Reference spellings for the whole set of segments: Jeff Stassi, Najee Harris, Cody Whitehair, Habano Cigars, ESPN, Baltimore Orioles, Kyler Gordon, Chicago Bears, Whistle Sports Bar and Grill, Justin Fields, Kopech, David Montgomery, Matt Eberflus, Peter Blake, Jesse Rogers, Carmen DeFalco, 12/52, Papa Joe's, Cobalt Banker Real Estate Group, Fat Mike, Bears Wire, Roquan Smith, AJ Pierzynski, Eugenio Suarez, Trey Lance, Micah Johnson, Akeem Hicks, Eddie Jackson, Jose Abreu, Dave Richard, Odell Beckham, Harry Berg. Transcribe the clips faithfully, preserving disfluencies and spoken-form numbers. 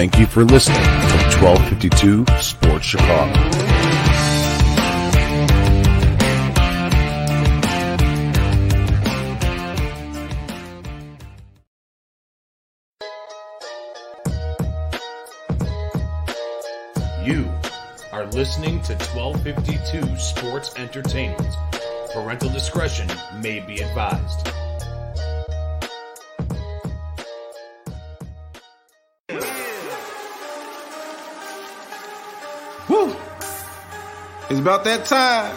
Thank you for listening to twelve fifty-two Sports Chicago. Listening to twelve fifty-two Sports Entertainment. Parental discretion may be advised. Woo! It's about that time.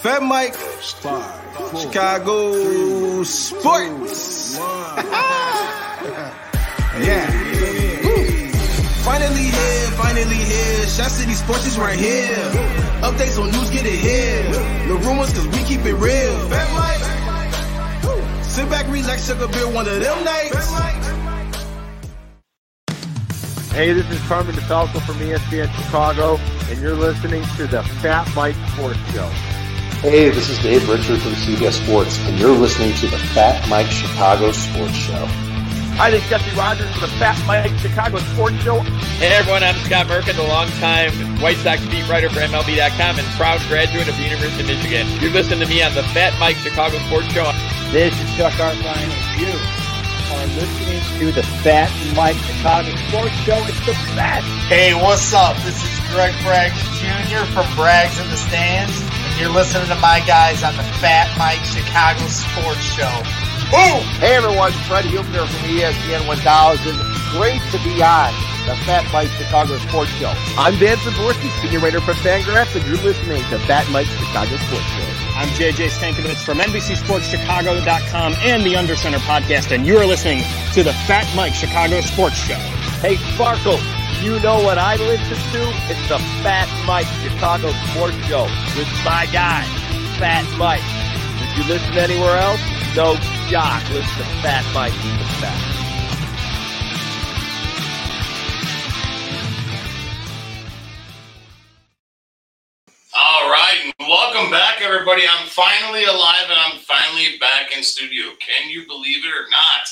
Fat Mike, Five, four, Chicago three, Sports. Two, yeah. Finally here, finally here, Shot City Sports is right here. Updates on news, get it here. No rumors, cause we keep it real. Fat Mike, sit back, relax, sugar beer, one of them nights. Hey, this is Carmen DeFalco from E S P N Chicago, and you're listening to the Fat Mike Sports Show. Hey, this is Dave Richard from C B S Sports, and you're listening to the Fat Mike Chicago Sports Show. Hi, this is Jesse Rogers for the Fat Mike Chicago Sports Show. Hey, everyone, I'm Scott Merkin, the longtime White Sox beat writer for M L B dot com and proud graduate of the University of Michigan. You listen to me on the Fat Mike Chicago Sports Show. This is Chuck Arfine, and you are listening to the Fat Mike Chicago Sports Show. It's the best. Hey, what's up? This is Greg Braggs Junior from Braggs in the Stands, and you're listening to my guys on the Fat Mike Chicago Sports Show. Boom. Hey everyone, Freddie Huebner from E S P N one thousand. Great to be on the Fat Mike Chicago Sports Show. I'm Dan Zaborski, senior writer for Fangraphs, and you're listening to Fat Mike Chicago Sports Show. I'm J J Stankovich from N B C Sports Chicago dot com and the Under Center Podcast, and you're listening to the Fat Mike Chicago Sports Show. Hey Sparkle, you know what I listen to? It's the Fat Mike Chicago Sports Show with my guy, Fat Mike. If you listen anywhere else, no jock. Listen to Fat Mike. The Fat. All right, and welcome back, everybody. I'm finally alive, and I'm finally back in studio. Can you believe it or not?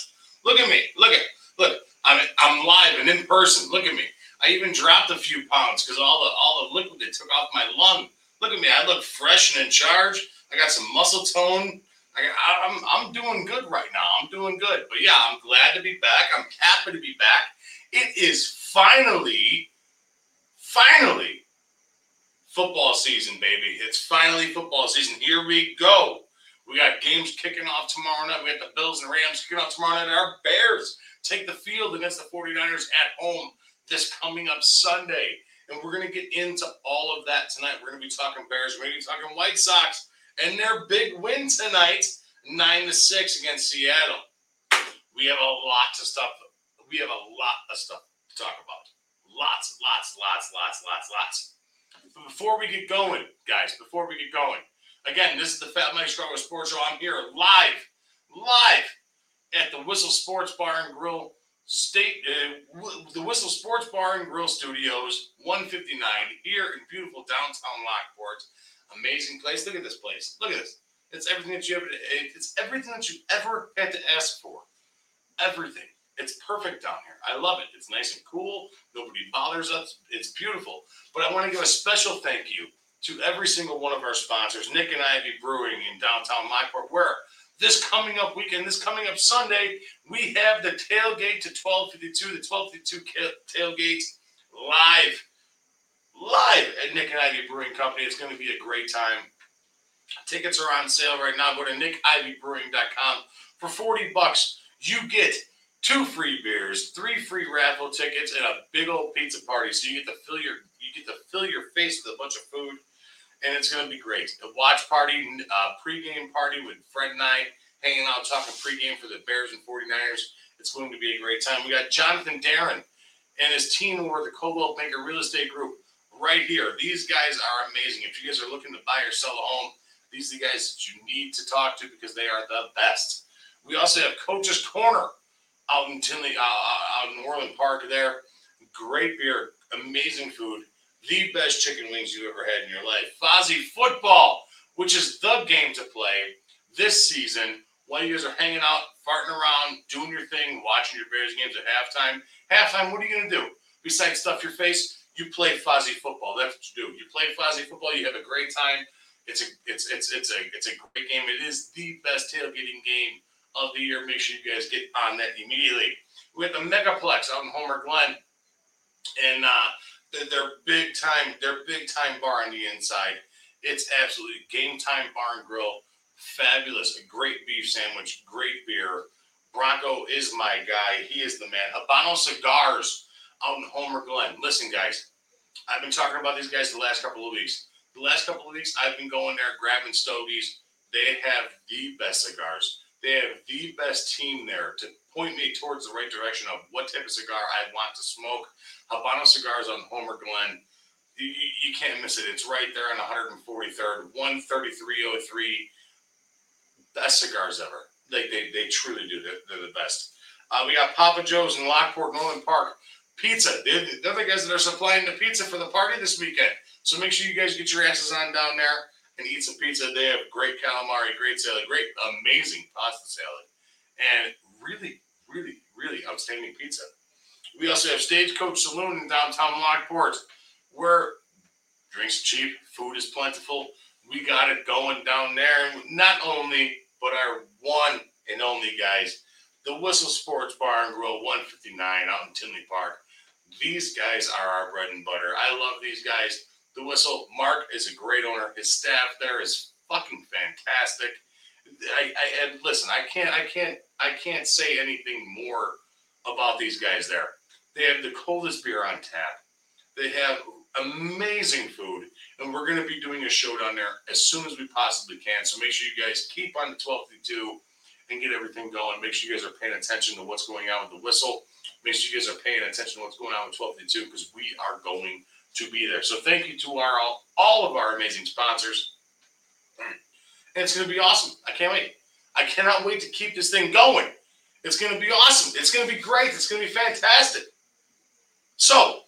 Look at me. Look at look. I'm I'm live and in person. Look at me. I even dropped a few pounds because all the all the liquid that took off my lung. Look at me. I look fresh and in charge. I got some muscle tone. I, I'm I'm doing good right now. I'm doing good. But, yeah, I'm glad to be back. I'm happy to be back. It is finally, finally football season, baby. It's finally football season. Here we go. We got games kicking off tomorrow night. We got the Bills and Rams kicking off tomorrow night. And our Bears take the field against the forty-niners at home this coming up Sunday. And we're going to get into all of that tonight. We're going to be talking Bears. We're going to be talking White Sox. And their big win tonight, nine to six against Seattle. We have a lot to stuff. We have a lot of stuff to talk about. Lots, lots, lots, lots, lots, lots. But before we get going, guys, before we get going, again, this is the Fat Mike Chicago Sports Show. I'm here live, live at the Whistle Sports Bar and Grill State, uh, the Whistle Sports Bar and Grill Studios, one fifty-nine, here in beautiful downtown Lockport. Amazing place. Look at this place. Look at this. It's everything that you ever it's everything that you ever had to ask for. Everything. It's perfect down here. I love it. It's nice and cool. Nobody bothers us. It's beautiful. But I want to give a special thank you to every single one of our sponsors, Nick and Ivy Brewing in downtown Lockport, where this coming up weekend, this coming up Sunday, we have the tailgate to twelve fifty-two, the twelve fifty-two tailgate live. Live at Nick and Ivy Brewing Company. It's going to be a great time. Tickets are on sale right now. Go to nick ivy brewing dot com. For forty bucks, you get two free beers, three free raffle tickets, and a big old pizza party. So you get to fill your you get to fill your face with a bunch of food, and it's going to be great. A watch party, uh, pregame party with Fred and I hanging out talking pregame for the Bears and forty-niners. It's going to be a great time. We got Jonathan Darren and his team over at the Cobalt Banker Real Estate Group. Right here. These guys are amazing. If you guys are looking to buy or sell a home, these are the guys that you need to talk to because they are the best. We also have Coach's Corner out in Tinley, uh, out in Orland Park there. Great beer, amazing food, the best chicken wings you ever had in your life. Fozzy Football, which is the game to play this season while you guys are hanging out farting around, doing your thing, watching your Bears games at halftime. Halftime, what are you going to do? Besides stuff your face, you play Fozzy Football. That's what you do. You play Fozzy Football. You have a great time. It's a it's it's it's a it's a great game. It is the best tailgating game of the year. Make sure you guys get on that immediately. We have the Megaplex out in Homer Glen, and uh, they're big time. They're big time bar on the inside. It's absolutely game time bar and grill. Fabulous, a great beef sandwich, great beer. Bronco is my guy. He is the man. Habano Cigars out in Homer Glen. Listen, guys, I've been talking about these guys the last couple of weeks. The last couple of weeks, I've been going there grabbing stogies. They have the best cigars. They have the best team there to point me towards the right direction of what type of cigar I want to smoke. Habano Cigars on Homer Glen. You, you can't miss it. It's right there on one forty-third, one thirty-three oh three. Best cigars ever. They they, they truly do. They're, they're the best. Uh, we got Papa Joe's in Lockport, Northern Park. Pizza. They're, they're the guys that are supplying the pizza for the party this weekend. So make sure you guys get your asses on down there and eat some pizza. They have great calamari, great salad, great, amazing pasta salad, and really, really, really outstanding pizza. We also have Stagecoach Saloon in downtown Lockport, where drinks are cheap, food is plentiful. We got it going down there. And not only, but our one and only, guys, the Whistle Sports Bar and Grill, one fifty-nine out in Tinley Park. These guys are our bread and butter. I love these guys. The Whistle, Mark is a great owner. His staff there is fucking fantastic. I, I and listen, I can't, I can't, I can't say anything more about these guys there. They have the coldest beer on tap. They have amazing food, and we're going to be doing a show down there as soon as we possibly can. So make sure you guys keep on the twelve through two and get everything going. Make sure you guys are paying attention to what's going on with the Whistle. Make sure you guys are paying attention to what's going on with twelve through two, because we are going to be there. So thank you to our all, all of our amazing sponsors. And it's going to be awesome. I can't wait. I cannot wait to keep this thing going. It's going to be awesome. It's going to be great. It's going to be fantastic. So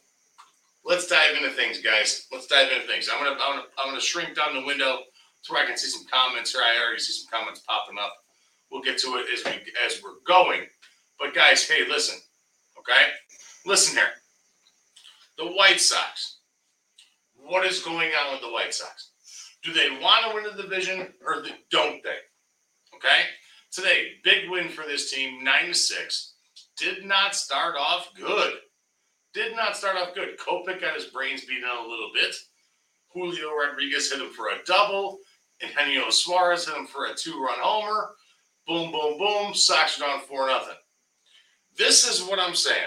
let's dive into things, guys. Let's dive into things. I'm going to I'm going to, I'm going to shrink down the window so I can see some comments here. I already see some comments popping up. We'll get to it as, we, as we're going. But, guys, hey, listen, okay? Listen here. The White Sox. What is going on with the White Sox? Do they want to win the division, or don't they? Okay? Today, big win for this team, nine to six. Did not start off good. Did not start off good. Kopech got his brains beaten out a little bit. Julio Rodriguez hit him for a double. And Eugenio Suarez hit him for a two-run homer. Boom, boom, boom. Sox are down four nothing. This is what I'm saying.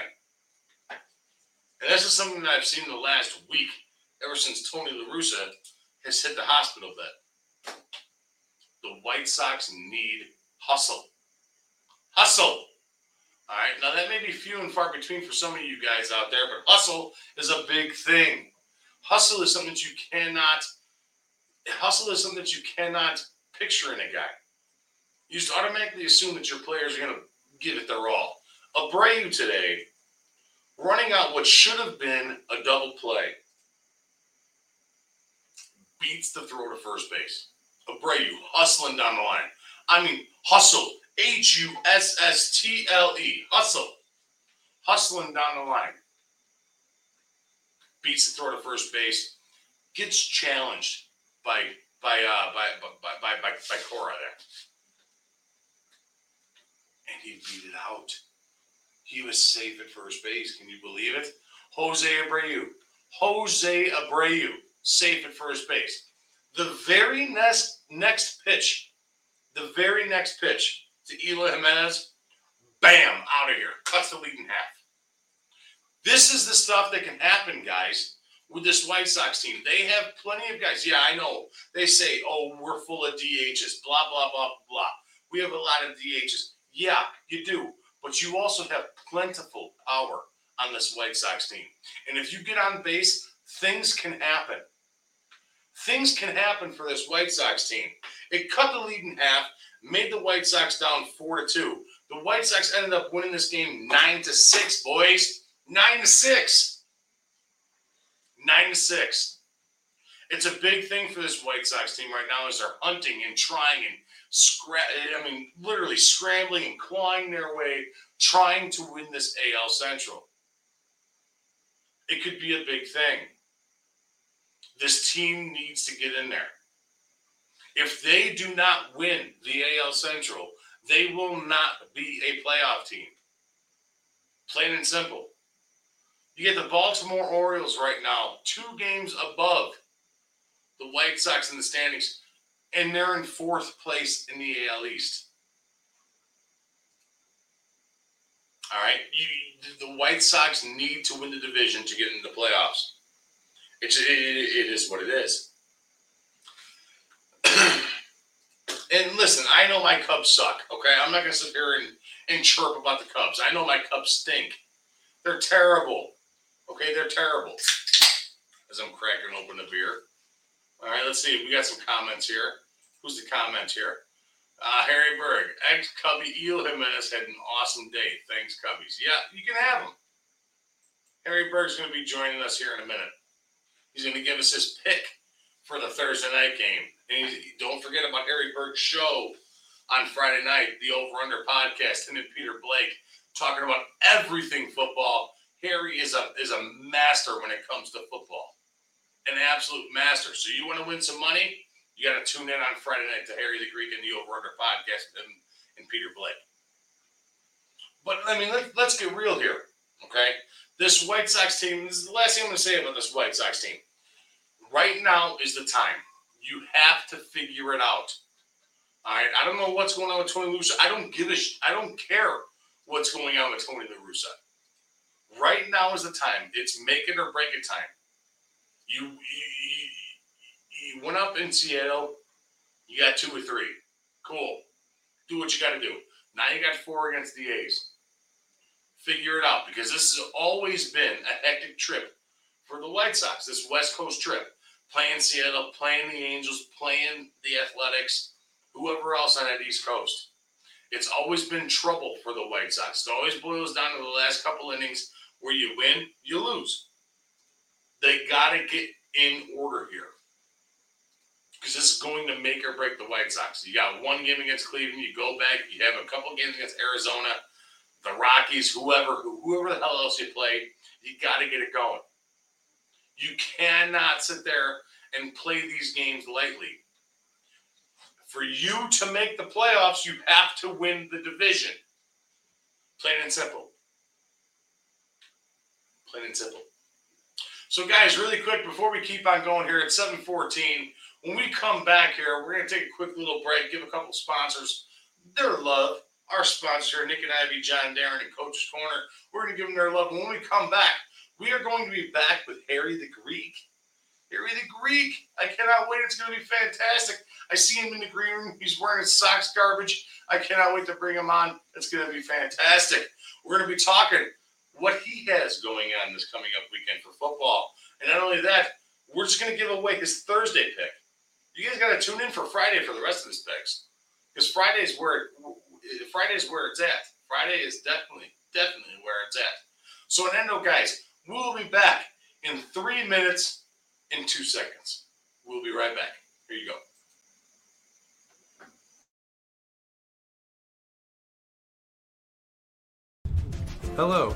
And this is something that I've seen the last week, ever since Tony La Russa has hit the hospital bed. The White Sox need hustle. Hustle. All right, now that may be few and far between for some of you guys out there, but hustle is a big thing. Hustle is something that you cannot, hustle is something that you cannot picture in a guy. You just automatically assume that your players are going to give it their all. Abreu today, running out what should have been a double play, beats the throw to first base. Abreu hustling down the line. I mean, hustle. H U S S T L E, hustle, hustling down the line, beats the throw to first base, gets challenged by by uh, by, by by by by Cora there, and he beat it out. He was safe at first base. Can you believe it? Jose Abreu, Jose Abreu, safe at first base. The very next next pitch, the very next pitch. To Eloy Jimenez, bam, out of here. Cuts the lead in half. This is the stuff that can happen, guys, with this White Sox team. They have plenty of guys. Yeah, I know. They say, oh, we're full of D Hs, blah, blah, blah, blah. We have a lot of D Hs. Yeah, you do. But you also have plentiful power on this White Sox team. And if you get on base, things can happen. Things can happen for this White Sox team. It cut the lead in half. Made the White Sox down four to two. The White Sox ended up winning this game nine to six, boys. nine to six. nine to six. It's a big thing for this White Sox team right now as they're hunting and trying and scra- I mean, literally scrambling and clawing their way, trying to win this A L Central. It could be a big thing. This team needs to get in there. If they do not win the A L Central, they will not be a playoff team. Plain and simple. You get the Baltimore Orioles right now, two games above the White Sox in the standings, and they're in fourth place in the A L East. All right, you, the White Sox need to win the division to get into the playoffs. It's, it, it is what it is. And listen, I know my Cubs suck, okay? I'm not going to sit here and, and chirp about the Cubs. I know my Cubs stink. They're terrible. Okay, they're terrible. As I'm cracking open the beer. All right, let's see. We got some comments here. Who's the comment here? Uh, Harry Berg. Ex-Cubby Eel Jimenez had an awesome day. Thanks, Cubbies. Yeah, you can have him. Harry Berg's going to be joining us here in a minute. He's going to give us his pick for the Thursday night game. And he's, don't forget about Harry Berg's show on Friday night, the Over Under podcast, him and Peter Blake talking about everything football. Harry is a is a master when it comes to football, an absolute master. So you want to win some money, you got to tune in on Friday night to Harry the Greek and the Over Under podcast and, and Peter Blake. But, I mean, let, let's get real here, okay? This White Sox team, this is the last thing I'm going to say about this White Sox team. Right now is the time. You have to figure it out. All right? I don't know what's going on with Tony La Russa. I don't give a sh- I don't care what's going on with Tony La Russa. Right now is the time. It's make it or break it time. You, you, you went up in Seattle. You got two or three. Cool. Do what you got to do. Now you got four against the A's. Figure it out, because this has always been a hectic trip for the White Sox, this West Coast trip. Playing Seattle, playing the Angels, playing the Athletics, whoever else on that East Coast. It's always been trouble for the White Sox. It always boils down to the last couple innings where you win, you lose. They got to get in order here, because this is going to make or break the White Sox. You got one game against Cleveland. You go back. You have a couple games against Arizona, the Rockies, whoever, whoever the hell else you play. You got to get it going. You cannot sit there and play these games lightly. For you to make the playoffs, you have to win the division. Plain and simple. Plain and simple. So, guys, really quick, before we keep on going here at seven fourteen, when we come back here, we're going to take a quick little break, give a couple sponsors their love. Our sponsors here, Nick and Ivy, John Darren, and Coach's Corner, we're going to give them their love. And when we come back, we are going to be back with Harry the Greek. Harry the Greek. I cannot wait. It's going to be fantastic. I see him in the green room. He's wearing his socks garbage. I cannot wait to bring him on. It's going to be fantastic. We're going to be talking what he has going on this coming up weekend for football. And not only that, we're just going to give away his Thursday pick. You guys got to tune in for Friday for the rest of his picks. Because Friday's where, Friday's where it's at. Friday is definitely, definitely where it's at. So, in endo, guys, we'll be back in three minutes and two seconds. We'll be right back. Here you go. Hello,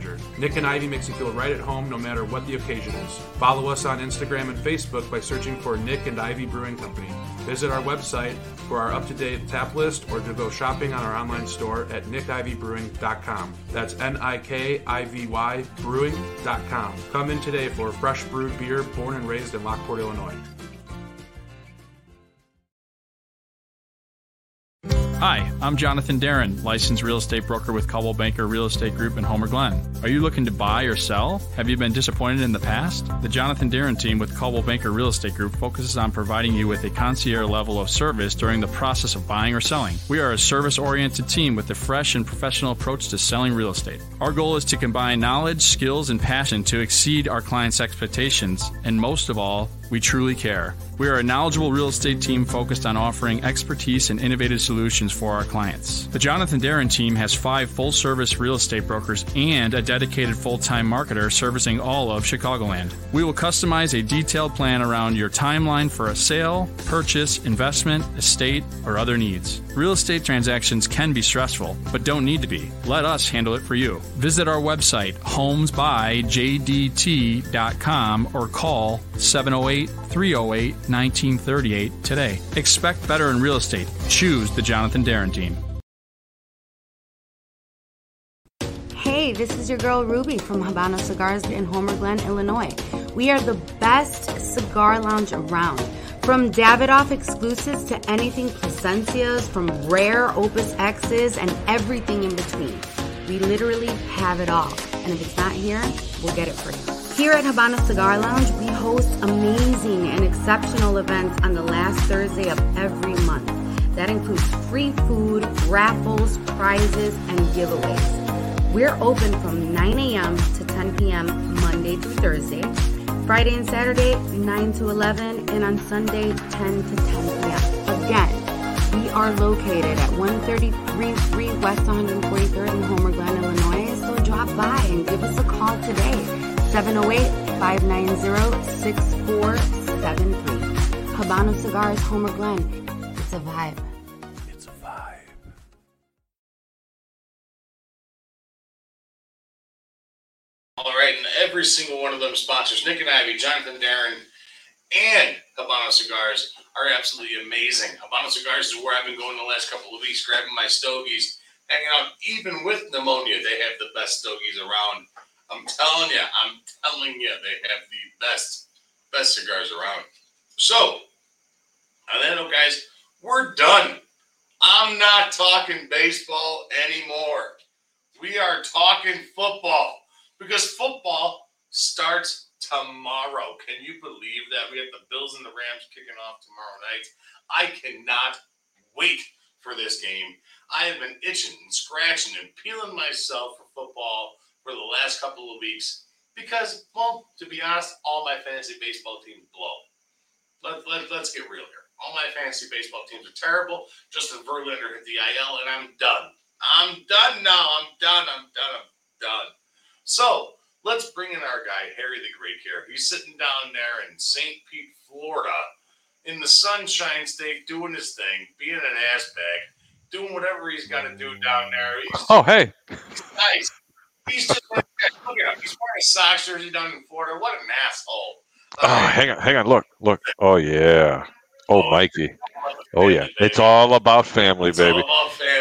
Nick and Ivy makes you feel right at home no matter what the occasion is. Follow us on Instagram and Facebook by searching for Nick and Ivy Brewing Company. Visit our website for our up-to-date tap list, or to go shopping on our online store at nick ivy brewing dot com. That's N I K I V Y brewing dot com. Come in today for a fresh brewed beer, born and raised in Lockport, Illinois. Hi, I'm Jonathan Darren, licensed real estate broker with Cobalt Banker Real Estate Group in Homer Glen. Are you looking to buy or sell? Have you been disappointed in the past? The Jonathan Darren team with Cobalt Banker Real Estate Group focuses on providing you with a concierge level of service during the process of buying or selling. We are a service-oriented team with a fresh and professional approach to selling real estate. Our goal is to combine knowledge, skills, and passion to exceed our clients' expectations, and most of all, we truly care. We are a knowledgeable real estate team focused on offering expertise and innovative solutions for our clients. The Jonathan Darren team has five full-service real estate brokers and a dedicated full-time marketer servicing all of Chicagoland. We will customize a detailed plan around your timeline for a sale, purchase, investment, estate, or other needs. Real estate transactions can be stressful, but don't need to be. Let us handle it for you. Visit our website, homes by j d t dot com, or call seven oh eight, three oh eight, nineteen thirty-eight today. Expect better in real estate. Choose the Jonathan Darren team. Hey, this is your girl Ruby from Habano Cigars in Homer Glen, Illinois. We are the best cigar lounge around. From Davidoff exclusives to anything Placencias, from rare Opus X's and everything in between. We literally have it all. And if it's not here, we'll get it for you. Here at Habano Cigar Lounge, we host amazing and exceptional events on the last Thursday of every month. That includes free food, raffles, prizes, and giveaways. We're open from nine a.m. to ten p.m. Monday through Thursday, Friday and Saturday, nine to eleven, and on Sunday, ten to ten p.m. Again, we are located at one thirty-three West one forty-third in Homer Glen, Illinois, so drop by and give us a call today. seven oh eight, five nine oh, six four seven three. Habano Cigars, Homer Glen. It's a vibe. It's a vibe. All right, and every single one of them sponsors, Nick and Ivy, Jonathan Darren, and Habano Cigars are absolutely amazing. Habano Cigars is where I've been going the last couple of weeks, grabbing my stogies, hanging out. Even with pneumonia, they have the best stogies around. I'm telling you, I'm telling you, they have the best, best cigars around. So, on that note, guys, we're done. I'm not talking baseball anymore. We are talking football, because football starts tomorrow. Can you believe that? We have the Bills and the Rams kicking off tomorrow night. I cannot wait for this game. I have been itching and scratching and peeling myself for football for the last couple of weeks, because, well, to be honest, all my fantasy baseball teams blow. Let, let, let's get real here. All my fantasy baseball teams are terrible. Justin Verlander hit the I L, and I'm done. I'm done now. I'm done. I'm done. I'm done. So let's bring in our guy, Harry the Greek, here. He's sitting down there in Saint Pete, Florida, in the Sunshine State, doing his thing, being an ass bag, doing whatever he's got to do down there. He's, oh, hey. He's nice. He's just look at him. He's wearing a Sox jersey down in Florida. What an asshole! Oh, uh, hang on, hang on. Look, look. Oh yeah. Oh, Mikey. Oh yeah. It's all about family, baby.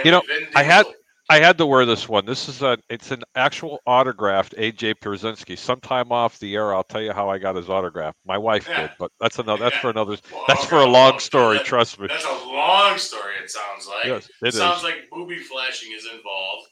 You know, I had I had to wear this one. This is a. It's an actual autographed A J Pierzynski. Sometime off the air, I'll tell you how I got his autograph. My wife yeah. did, but that's another. That's yeah. for another. That's for a long story. That, trust me. That's a long story. It sounds like. Yes, it, it sounds is. like booby flashing is involved.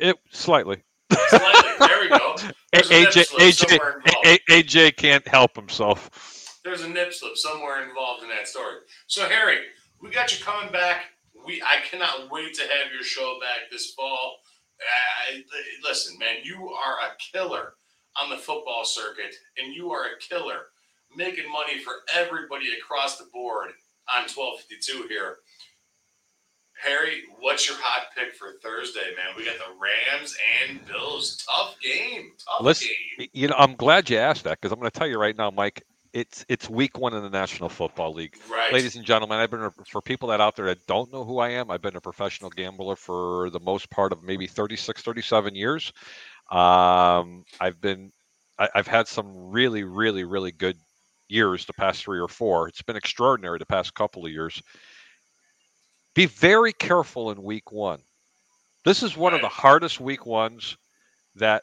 It slightly. There we go. A J A J A J can't help himself. There's a nip slip somewhere involved in that story. So Harry, we got you coming back. We I cannot wait to have your show back this fall. Uh, listen, man, you are a killer on the football circuit, and you are a killer making money for everybody across the board on twelve fifty-two here. Harry, what's your hot pick for Thursday, man? We got the Rams and Bills. Tough game. Tough Listen, game. You know, I'm glad you asked that, because I'm going to tell you right now, Mike, it's it's week one in the National Football League. Right. Ladies and gentlemen, I've been, for people that out there that don't know who I am, I've been a professional gambler for the most part of maybe thirty-six, thirty-seven years. Um, I've been, I, I've had some really, really, really good years the past three or four. It's been extraordinary the past couple of years. Be very careful in week one. This is one right. of the hardest week ones that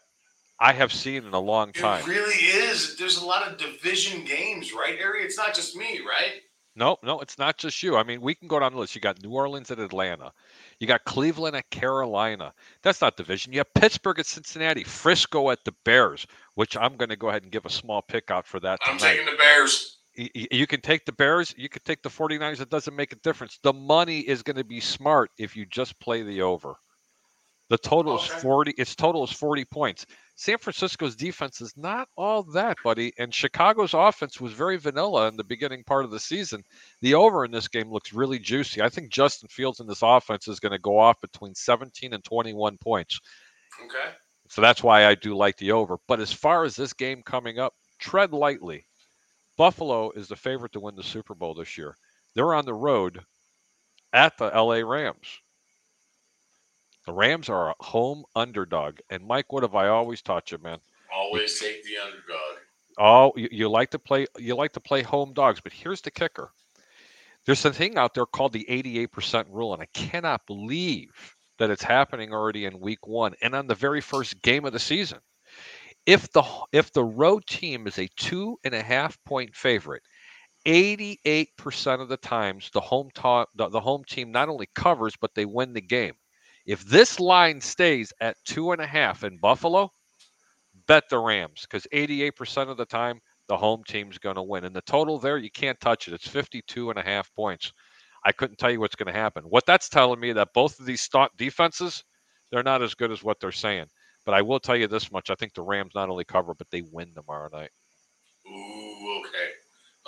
I have seen in a long time. It really is. There's a lot of division games, right, Harry? It's not just me, right? No, no, it's not just you. I mean, we can go down the list. You got New Orleans at Atlanta. You got Cleveland at Carolina. That's not division. You have Pittsburgh at Cincinnati. Frisco at the Bears, which I'm going to go ahead and give a small pick out for that. I'm tonight. taking the Bears. You can take the Bears. You can take the 49ers. It doesn't make a difference. The money is going to be smart if you just play the over. The total okay. is forty. Its total is forty points. San Francisco's defense is not all that, buddy. And Chicago's offense was very vanilla in the beginning part of the season. The over in this game looks really juicy. I think Justin Fields in this offense is going to go off between seventeen and twenty-one points. Okay. So that's why I do like the over. But as far as this game coming up, tread lightly. Buffalo is the favorite to win the Super Bowl this year. They're on the road at the L A Rams. The Rams are a home underdog. And, Mike, what have I always taught you, man? Always take the underdog. Oh, you, you like to play you like to play home dogs, but here's the kicker. There's a thing out there called the eighty-eight percent rule, and I cannot believe that it's happening already in week one and on the very first game of the season. If the if the road team is a two and a half point favorite, eighty-eight percent of the times the home ta- the, the home team not only covers but they win the game. If this line stays at two and a half in Buffalo, bet the Rams because eighty-eight percent of the time the home team's going to win. And the total there, you can't touch it. It's fifty-two and a half points. I couldn't tell you what's going to happen. What that's telling me that both of these staunch defenses, they're not as good as what they're saying. But I will tell you this much. I think the Rams not only cover, but they win tomorrow night. Ooh, okay.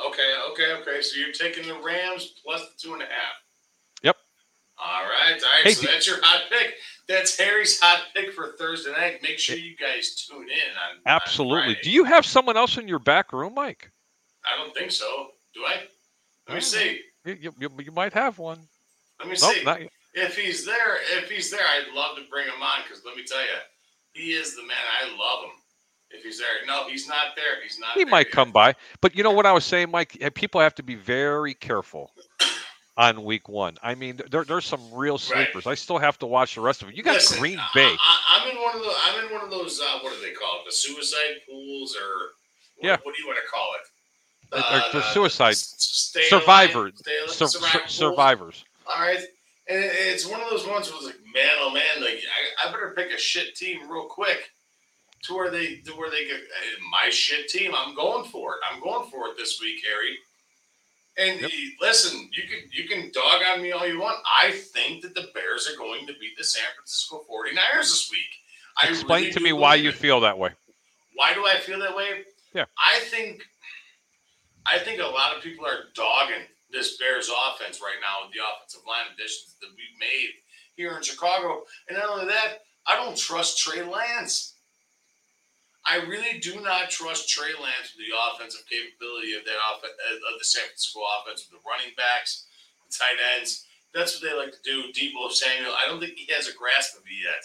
Okay, okay, okay. So you're taking the Rams plus the two and a half. Yep. All right. All right. Hey, so that's your hot pick. That's Harry's hot pick for Thursday night. Make sure you guys tune in. On, absolutely. On Do you have someone else in your back room, Mike? I don't think so. Do I? Let me see. You, you, you might have one. Let me nope, see. Not... If he's there, if he's there, I'd love to bring him on because let me tell you, he is the man. I love him. If he's there. No, he's not there. He's not he there. He might yet. come by. But you know what I was saying, Mike? People have to be very careful on week one. I mean, there, there's some real sleepers. Right. I still have to watch the rest of it. You got Listen, Green Bay. I, I'm in one of those, I'm in one of those uh, what do they call it? The suicide pools or what, yeah. what do you want to call it? Uh, the, the suicide. The survivors. Alive, Sur- survivors. survivors. All right. And it's one of those ones where it's like, man, oh man, like I, I better pick a shit team real quick, to where they, to where they get my shit team. I'm going for it. I'm going for it this week, Harry. And yep. listen, you can you can dog on me all you want. I think that the Bears are going to beat the San Francisco forty-niners this week. I Explain really to me why you it. feel that way. Why do I feel that way? Yeah, I think I think a lot of people are dogging this Bears offense right now with the offensive line additions that we've made here in Chicago. And not only that, I don't trust Trey Lance. I really do not trust Trey Lance with the offensive capability of that off- of the San Francisco offense with the running backs, the tight ends. That's what they like to do. Deebo Samuel, I don't think he has a grasp of it yet.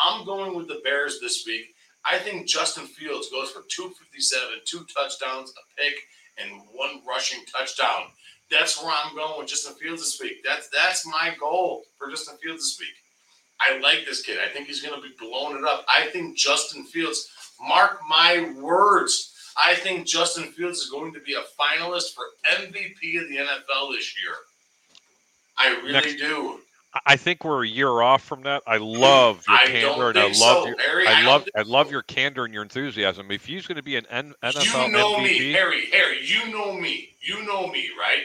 I'm going with the Bears this week. I think Justin Fields goes for two fifty-seven, two touchdowns, a pick, and one rushing touchdown. That's where I'm going with Justin Fields this week. That's that's my goal for Justin Fields this week. I like this kid. I think he's going to be blowing it up. I think Justin Fields, mark my words, I think Justin Fields is going to be a finalist for M V P of the N F L this year. I really Next, do. I think we're a year off from that. I love your I candor and I love so, your, Harry, I, I love I love your candor and your enthusiasm. If he's going to be an N- N F L you know M V P, me, Harry, Harry, you know me, you know me, right?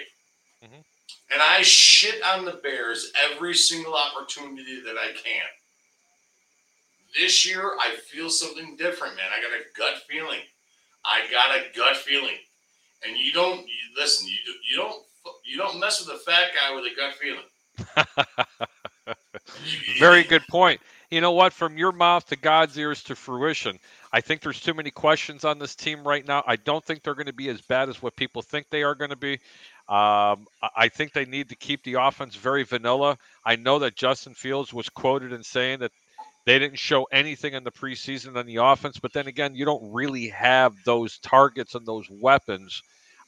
And I shit on the Bears every single opportunity that I can. This year, I feel something different, man. I got a gut feeling. I got a gut feeling. And you don't you, listen. You do, you don't you don't mess with a fat guy with a gut feeling. Very good point. You know what? From your mouth to God's ears to fruition. I think there's too many questions on this team right now. I don't think they're going to be as bad as what people think they are going to be. Um, I think they need to keep the offense very vanilla. I know that Justin Fields was quoted in saying that they didn't show anything in the preseason on the offense, but then again, you don't really have those targets and those weapons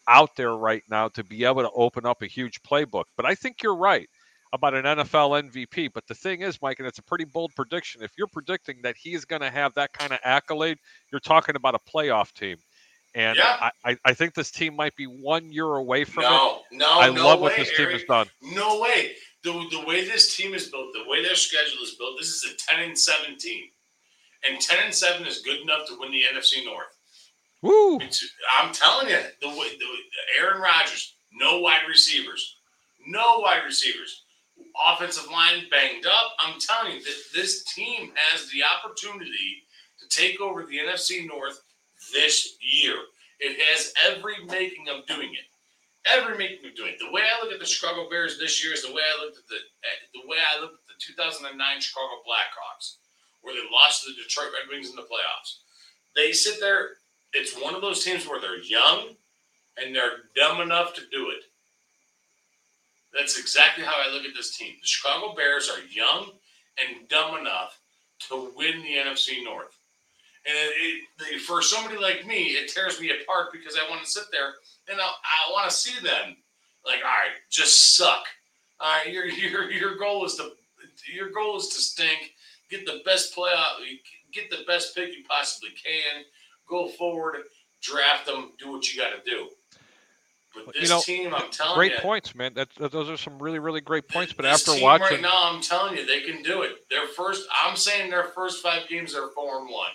out there right now to be able to open up a huge playbook. But I think you're right about an N F L M V P. But the thing is, Mike, and it's a pretty bold prediction, if you're predicting that he's going to have that kind of accolade, you're talking about a playoff team. And yeah. I, I think this team might be one year away from no, it. No, I no, I love way, what this Eric. team has done. No way. The the way this team is built, the way their schedule is built, this is a ten and seven team. And ten and seven is good enough to win the N F C North. Woo! It's, I'm telling you, the, the, the Aaron Rodgers, no wide receivers. No wide receivers. Offensive line banged up. I'm telling you, that this team has the opportunity to take over the N F C North this year. It has every making of doing it. Every making of doing it. The way I look at the Chicago Bears this year is the way I looked at the the way I looked at the two thousand nine Chicago Blackhawks, where they lost to the Detroit Red Wings in the playoffs. They sit there. It's one of those teams where they're young and they're dumb enough to do it. That's exactly how I look at this team. The Chicago Bears are young and dumb enough to win the N F C North. And it, it, for somebody like me, it tears me apart because I want to sit there and I, I want to see them like, all right, just suck. All right, your your your goal is to your goal is to stink, get the best playoff, get the best pick you possibly can, go forward, draft them, do what you got to do. But this you know, team, I'm telling great you, great points, man. That, that those are some really, really great points. But this after team watching, right now, I'm telling you, they can do it. Their first, I'm saying, their first five games are four and one.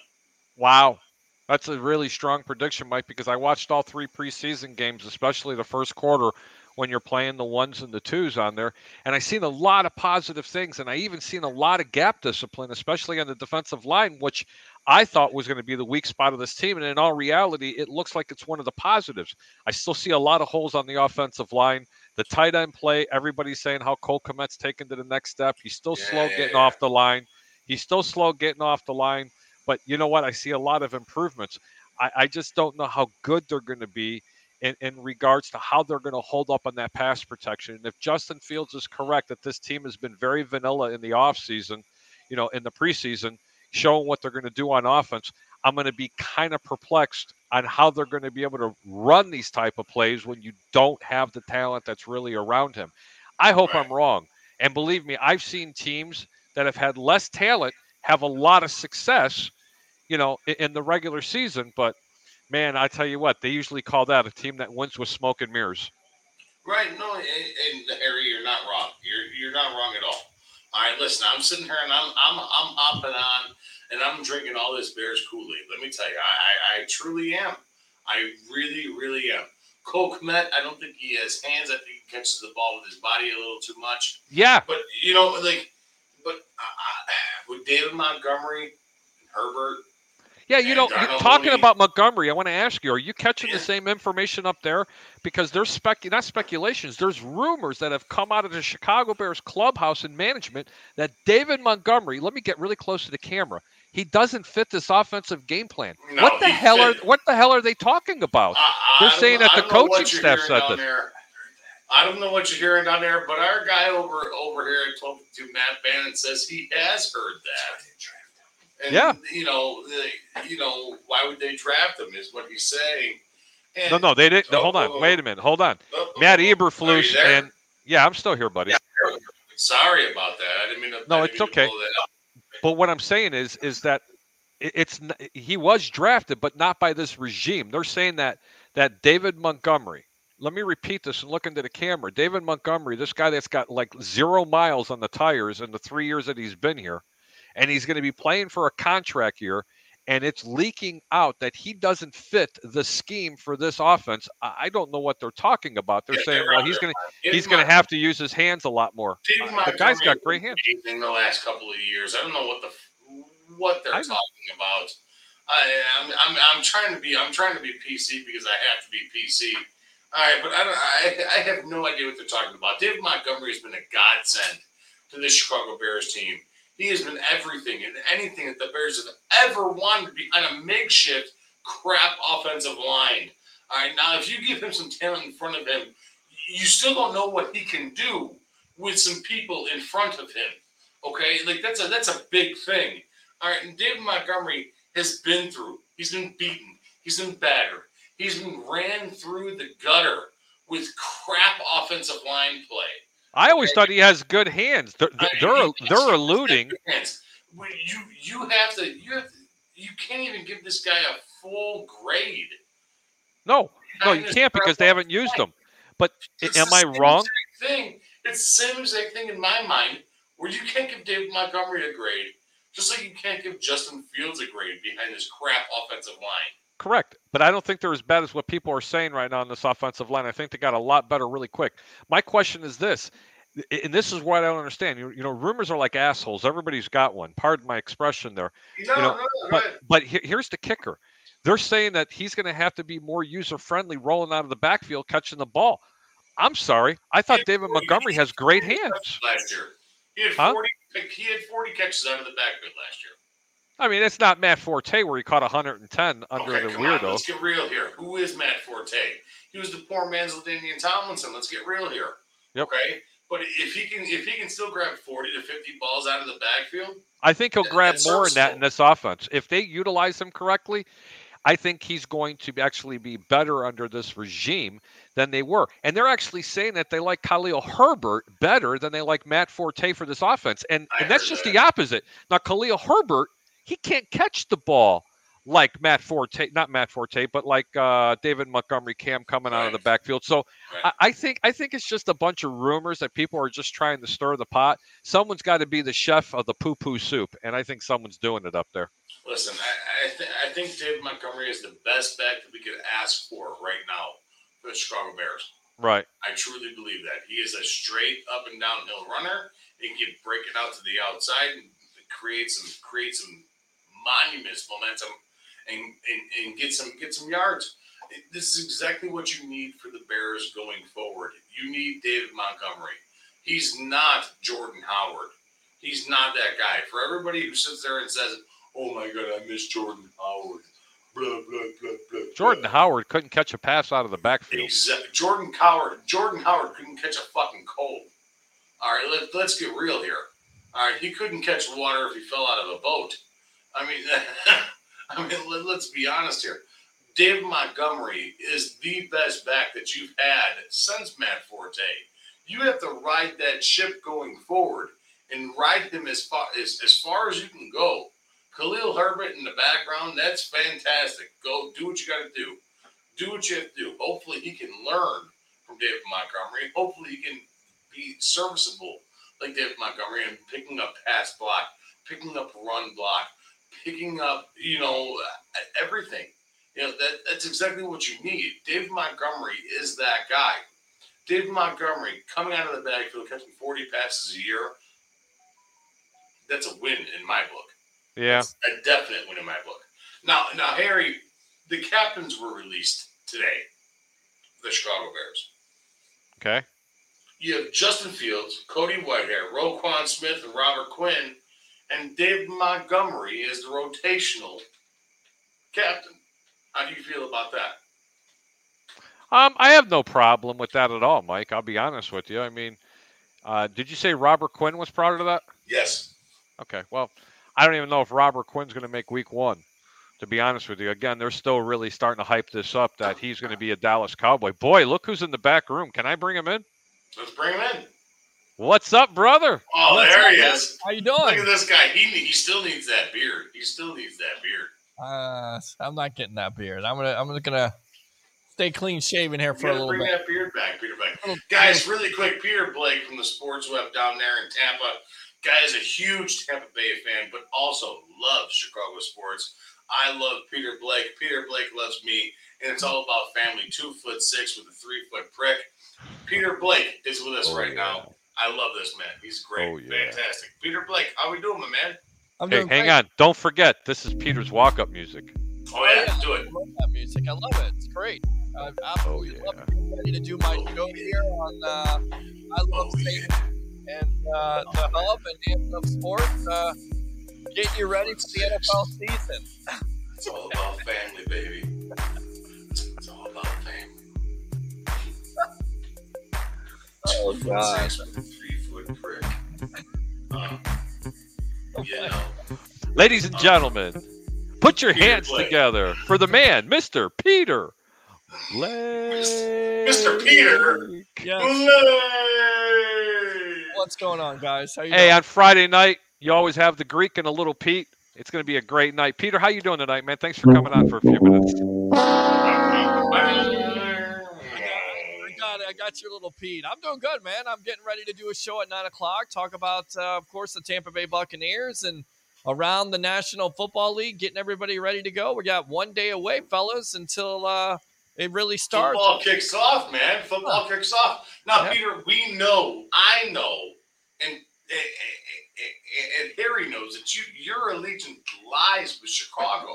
Wow, that's a really strong prediction, Mike. Because I watched all three preseason games, especially the first quarter, when you're playing the ones and the twos on there, and I seen a lot of positive things, and I even seen a lot of gap discipline, especially on the defensive line, which I thought was going to be the weak spot of this team. And in all reality, it looks like it's one of the positives. I still see a lot of holes on the offensive line. The tight end play, everybody's saying how Cole Kmet's taken to the next step. He's still yeah, slow yeah, getting yeah. off the line. He's still slow getting off the line. But you know what? I see a lot of improvements. I, I just don't know how good they're going to be in, in regards to how they're going to hold up on that pass protection. And if Justin Fields is correct that this team has been very vanilla in the offseason, you know, in the preseason, showing what they're going to do on offense, I'm going to be kind of perplexed on how they're going to be able to run these type of plays when you don't have the talent that's really around him. I hope right. I'm wrong. And believe me, I've seen teams that have had less talent have a lot of success, you know, in, in the regular season. But, man, I tell you what, they usually call that a team that wins with smoke and mirrors. Right. No, and, and Harry, you're not wrong. You're, you're not wrong at all. All right, listen, I'm sitting here and I'm I'm I'm hopping on and I'm drinking all this Bears Kool-Aid. Let me tell you, I I, I truly am. I really, really am. Cole Kmet, I don't think he has hands. I think he catches the ball with his body a little too much. Yeah. But, you know, like, but uh, with David Montgomery and Herbert. Yeah, you know, you're talking about Montgomery, I want to ask you, are you catching yeah. the same information up there? Because there's spec, not speculations, there's rumors that have come out of the Chicago Bears clubhouse and management that David Montgomery, let me get really close to the camera, he doesn't fit this offensive game plan. No, what the hell didn't. are what the hell are they talking about? I, I, They're I saying that the coaching staff said this. There. I don't know what you're hearing down there, but our guy over over here told to Matt Bannon says he has heard that. And, yeah. you know, they, you know, why would they draft him is what he's saying. And, no, no, they didn't. No, hold on. Oh, wait a minute. Hold on. Oh, Matt Eberflus and yeah, I'm still here, buddy. Yeah, sorry about that. I didn't mean to. No, it's okay. But what I'm saying is, is that it's he was drafted, but not by this regime. They're saying that that David Montgomery. Let me repeat this and look into the camera. David Montgomery, this guy that's got like zero miles on the tires in the three years that he's been here. And he's going to be playing for a contract year, and it's leaking out that he doesn't fit the scheme for this offense. I don't know what they're talking about. They're yeah, saying, well, he's going to he's going to have to use his hands a lot more. Uh, the guy's got great hands. In the last couple of years, I don't know what the what they're I, talking about. I, I'm, I'm I'm trying to be I'm trying to be P C because I have to be P C. All right, but I don't I I have no idea what they're talking about. David Montgomery has been a godsend to the Chicago Bears team. He has been everything and anything that the Bears have ever wanted behind a makeshift crap offensive line. All right, now if you give him some talent in front of him, you still don't know what he can do with some people in front of him. Okay, like that's a that's a big thing. All right, and David Montgomery has been through. He's been beaten. He's been battered. He's been ran through the gutter with crap offensive line play. I always thought he has good hands. They're they're, they're alluding. You you have to you have to, you can't even give this guy a full grade. No, no, you can't because they haven't used them. But it's am the I wrong? Thing. It's the same exact thing in my mind where you can't give David Montgomery a grade, just like you can't give Justin Fields a grade behind this crap offensive line. Correct. But I don't think they're as bad as what people are saying right now on this offensive line. I think they got a lot better really quick. My question is this, and this is what I don't understand. You, you know, rumors are like assholes. Everybody's got one. Pardon my expression there. No, you know, no, no, but, right. but he, here's the kicker. They're saying that he's going to have to be more user-friendly rolling out of the backfield, catching the ball. I'm sorry. I thought David Montgomery has great hands. Last year. He had, huh? forty, he had forty catches out of the backfield last year. I mean, it's not Matt Forte where he caught one hundred ten under okay, the weirdo. On, let's get real here. Who is Matt Forte? He was the poor man's LaDainian Tomlinson. Let's get real here. Yep. Okay? But if he can if he can still grab forty to fifty balls out of the backfield. I think he'll that, grab more in that so. in this offense. If they utilize him correctly, I think he's going to actually be better under this regime than they were. And they're actually saying that they like Khalil Herbert better than they like Matt Forte for this offense. And, and that's just that. the opposite. Now, Khalil Herbert, he can't catch the ball like Matt Forte, not Matt Forte, but like uh, David Montgomery Cam coming right. out of the backfield. So right. I, I think I think it's just a bunch of rumors that people are just trying to stir the pot. Someone's got to be the chef of the poo-poo soup, and I think someone's doing it up there. Listen, I I, th- I think David Montgomery is the best back that we could ask for right now for the Chicago Bears. Right. I truly believe that. He is a straight up and downhill runner. He can break it out to the outside and create some create some monuments momentum and, and, and get some get some yards. This is exactly what you need for the Bears going forward. You need David Montgomery. He's not Jordan Howard. He's not that guy. For everybody who sits there and says, oh my God, I miss Jordan Howard. Blah, blah, blah, blah, Jordan blah. Howard couldn't catch a pass out of the backfield. Exactly. Jordan Howard Jordan Howard couldn't catch a fucking cold. All right, let, let's get real here. All right, he couldn't catch water if he fell out of a boat. I mean, I mean, let, let's be honest here. David Montgomery is the best back that you've had since Matt Forte. You have to ride that ship going forward and ride him as far as, as far as you can go. Khalil Herbert in the background, that's fantastic. Go do what you got to do. Do what you have to do. Hopefully he can learn from David Montgomery. Hopefully he can be serviceable like David Montgomery and picking up pass block, picking up run block, picking up, you know, everything. You know, that, that's exactly what you need. David Montgomery is that guy. David Montgomery coming out of the backfield, catching forty passes a year, that's a win in my book. Yeah, it's a definite win in my book. Now, now, Harry, the captains were released today, the Chicago Bears. Okay. You have Justin Fields, Cody Whitehair, Roquan Smith, and Robert Quinn, and David Montgomery is the rotational captain. How do you feel about that? Um, I have no problem with that at all, Mike. I'll be honest with you. I mean, uh, did you say Robert Quinn was prior to that? Yes. Okay, well, I don't even know if Robert Quinn's going to make week one, to be honest with you. Again, they're still really starting to hype this up that he's going to be a Dallas Cowboy. Boy, look who's in the back room. Can I bring him in? Let's bring him in. What's up, brother? Oh, What's there he up? is. How you doing? Look at this guy. He he still needs that beard. He still needs that beard. Uh, I'm not getting that beard. I'm gonna I'm gonna stay clean shaven here for a little bit. Bring that beard back, Peter Blake. Guys, really quick, Peter Blake from the Sports Web down there in Tampa. Guy is a huge Tampa Bay fan, but also loves Chicago sports. I love Peter Blake. Peter Blake loves me, and it's all about family. Two foot six with a three foot prick. Peter Blake is with us oh, right yeah. now. I love this man. He's great, oh, yeah. fantastic. Peter Blake, how we doing, my man? I'm hey, doing hang great. on. Don't forget, this is Peter's walk up music. Oh yeah, yeah. do it. I love that music. I love it. It's great. I absolutely oh, yeah. love it. I'm ready to do my oh, show yeah. here on. Uh, I love oh, Satan. Yeah. And uh, the hub and the sports uh, get you ready for the N F L season. It's all about family, baby. It's all about family. Oh God! Three foot prick. Um, you know. Ladies and gentlemen, put your Peter hands Blake. together for the man, Mister Peter Blake. Mister Peter yes. Blake. What's going on, guys? How you hey, doing? On Friday night, you always have the Greek and a little Pete. It's going to be a great night. Peter, how you doing tonight, man? Thanks for coming on for a few minutes. got your little peed. I'm doing good, man. I'm getting ready to do a show at nine o'clock. Talk about, uh, of course, the Tampa Bay Buccaneers and around the National Football League, getting everybody ready to go. We got one day away, fellas, until uh, it really starts. Football kicks off, man. Football huh. kicks off. Now, yeah. Peter, we know, I know, and and Harry knows that you your allegiance lies with Chicago.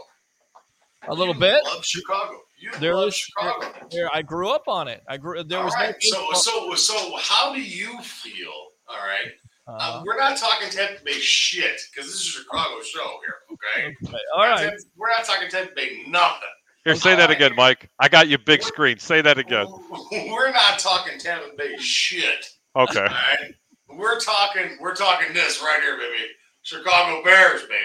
A little you bit. Love Chicago. You there love is, Chicago. There, there, I grew up on it. I grew. There all was right. no so so so. How do you feel? All right. Uh, uh, we're not talking Tampa Bay shit because this is a Chicago show here. Okay. okay. All we're right. Not, we're not talking Tampa Bay nothing. Here, say all that right. again, Mike. I got you big we're, screen. Say that again. We're not talking Tampa Bay shit. Okay. All right. We're talking. We're talking this right here, baby. Chicago Bears, baby.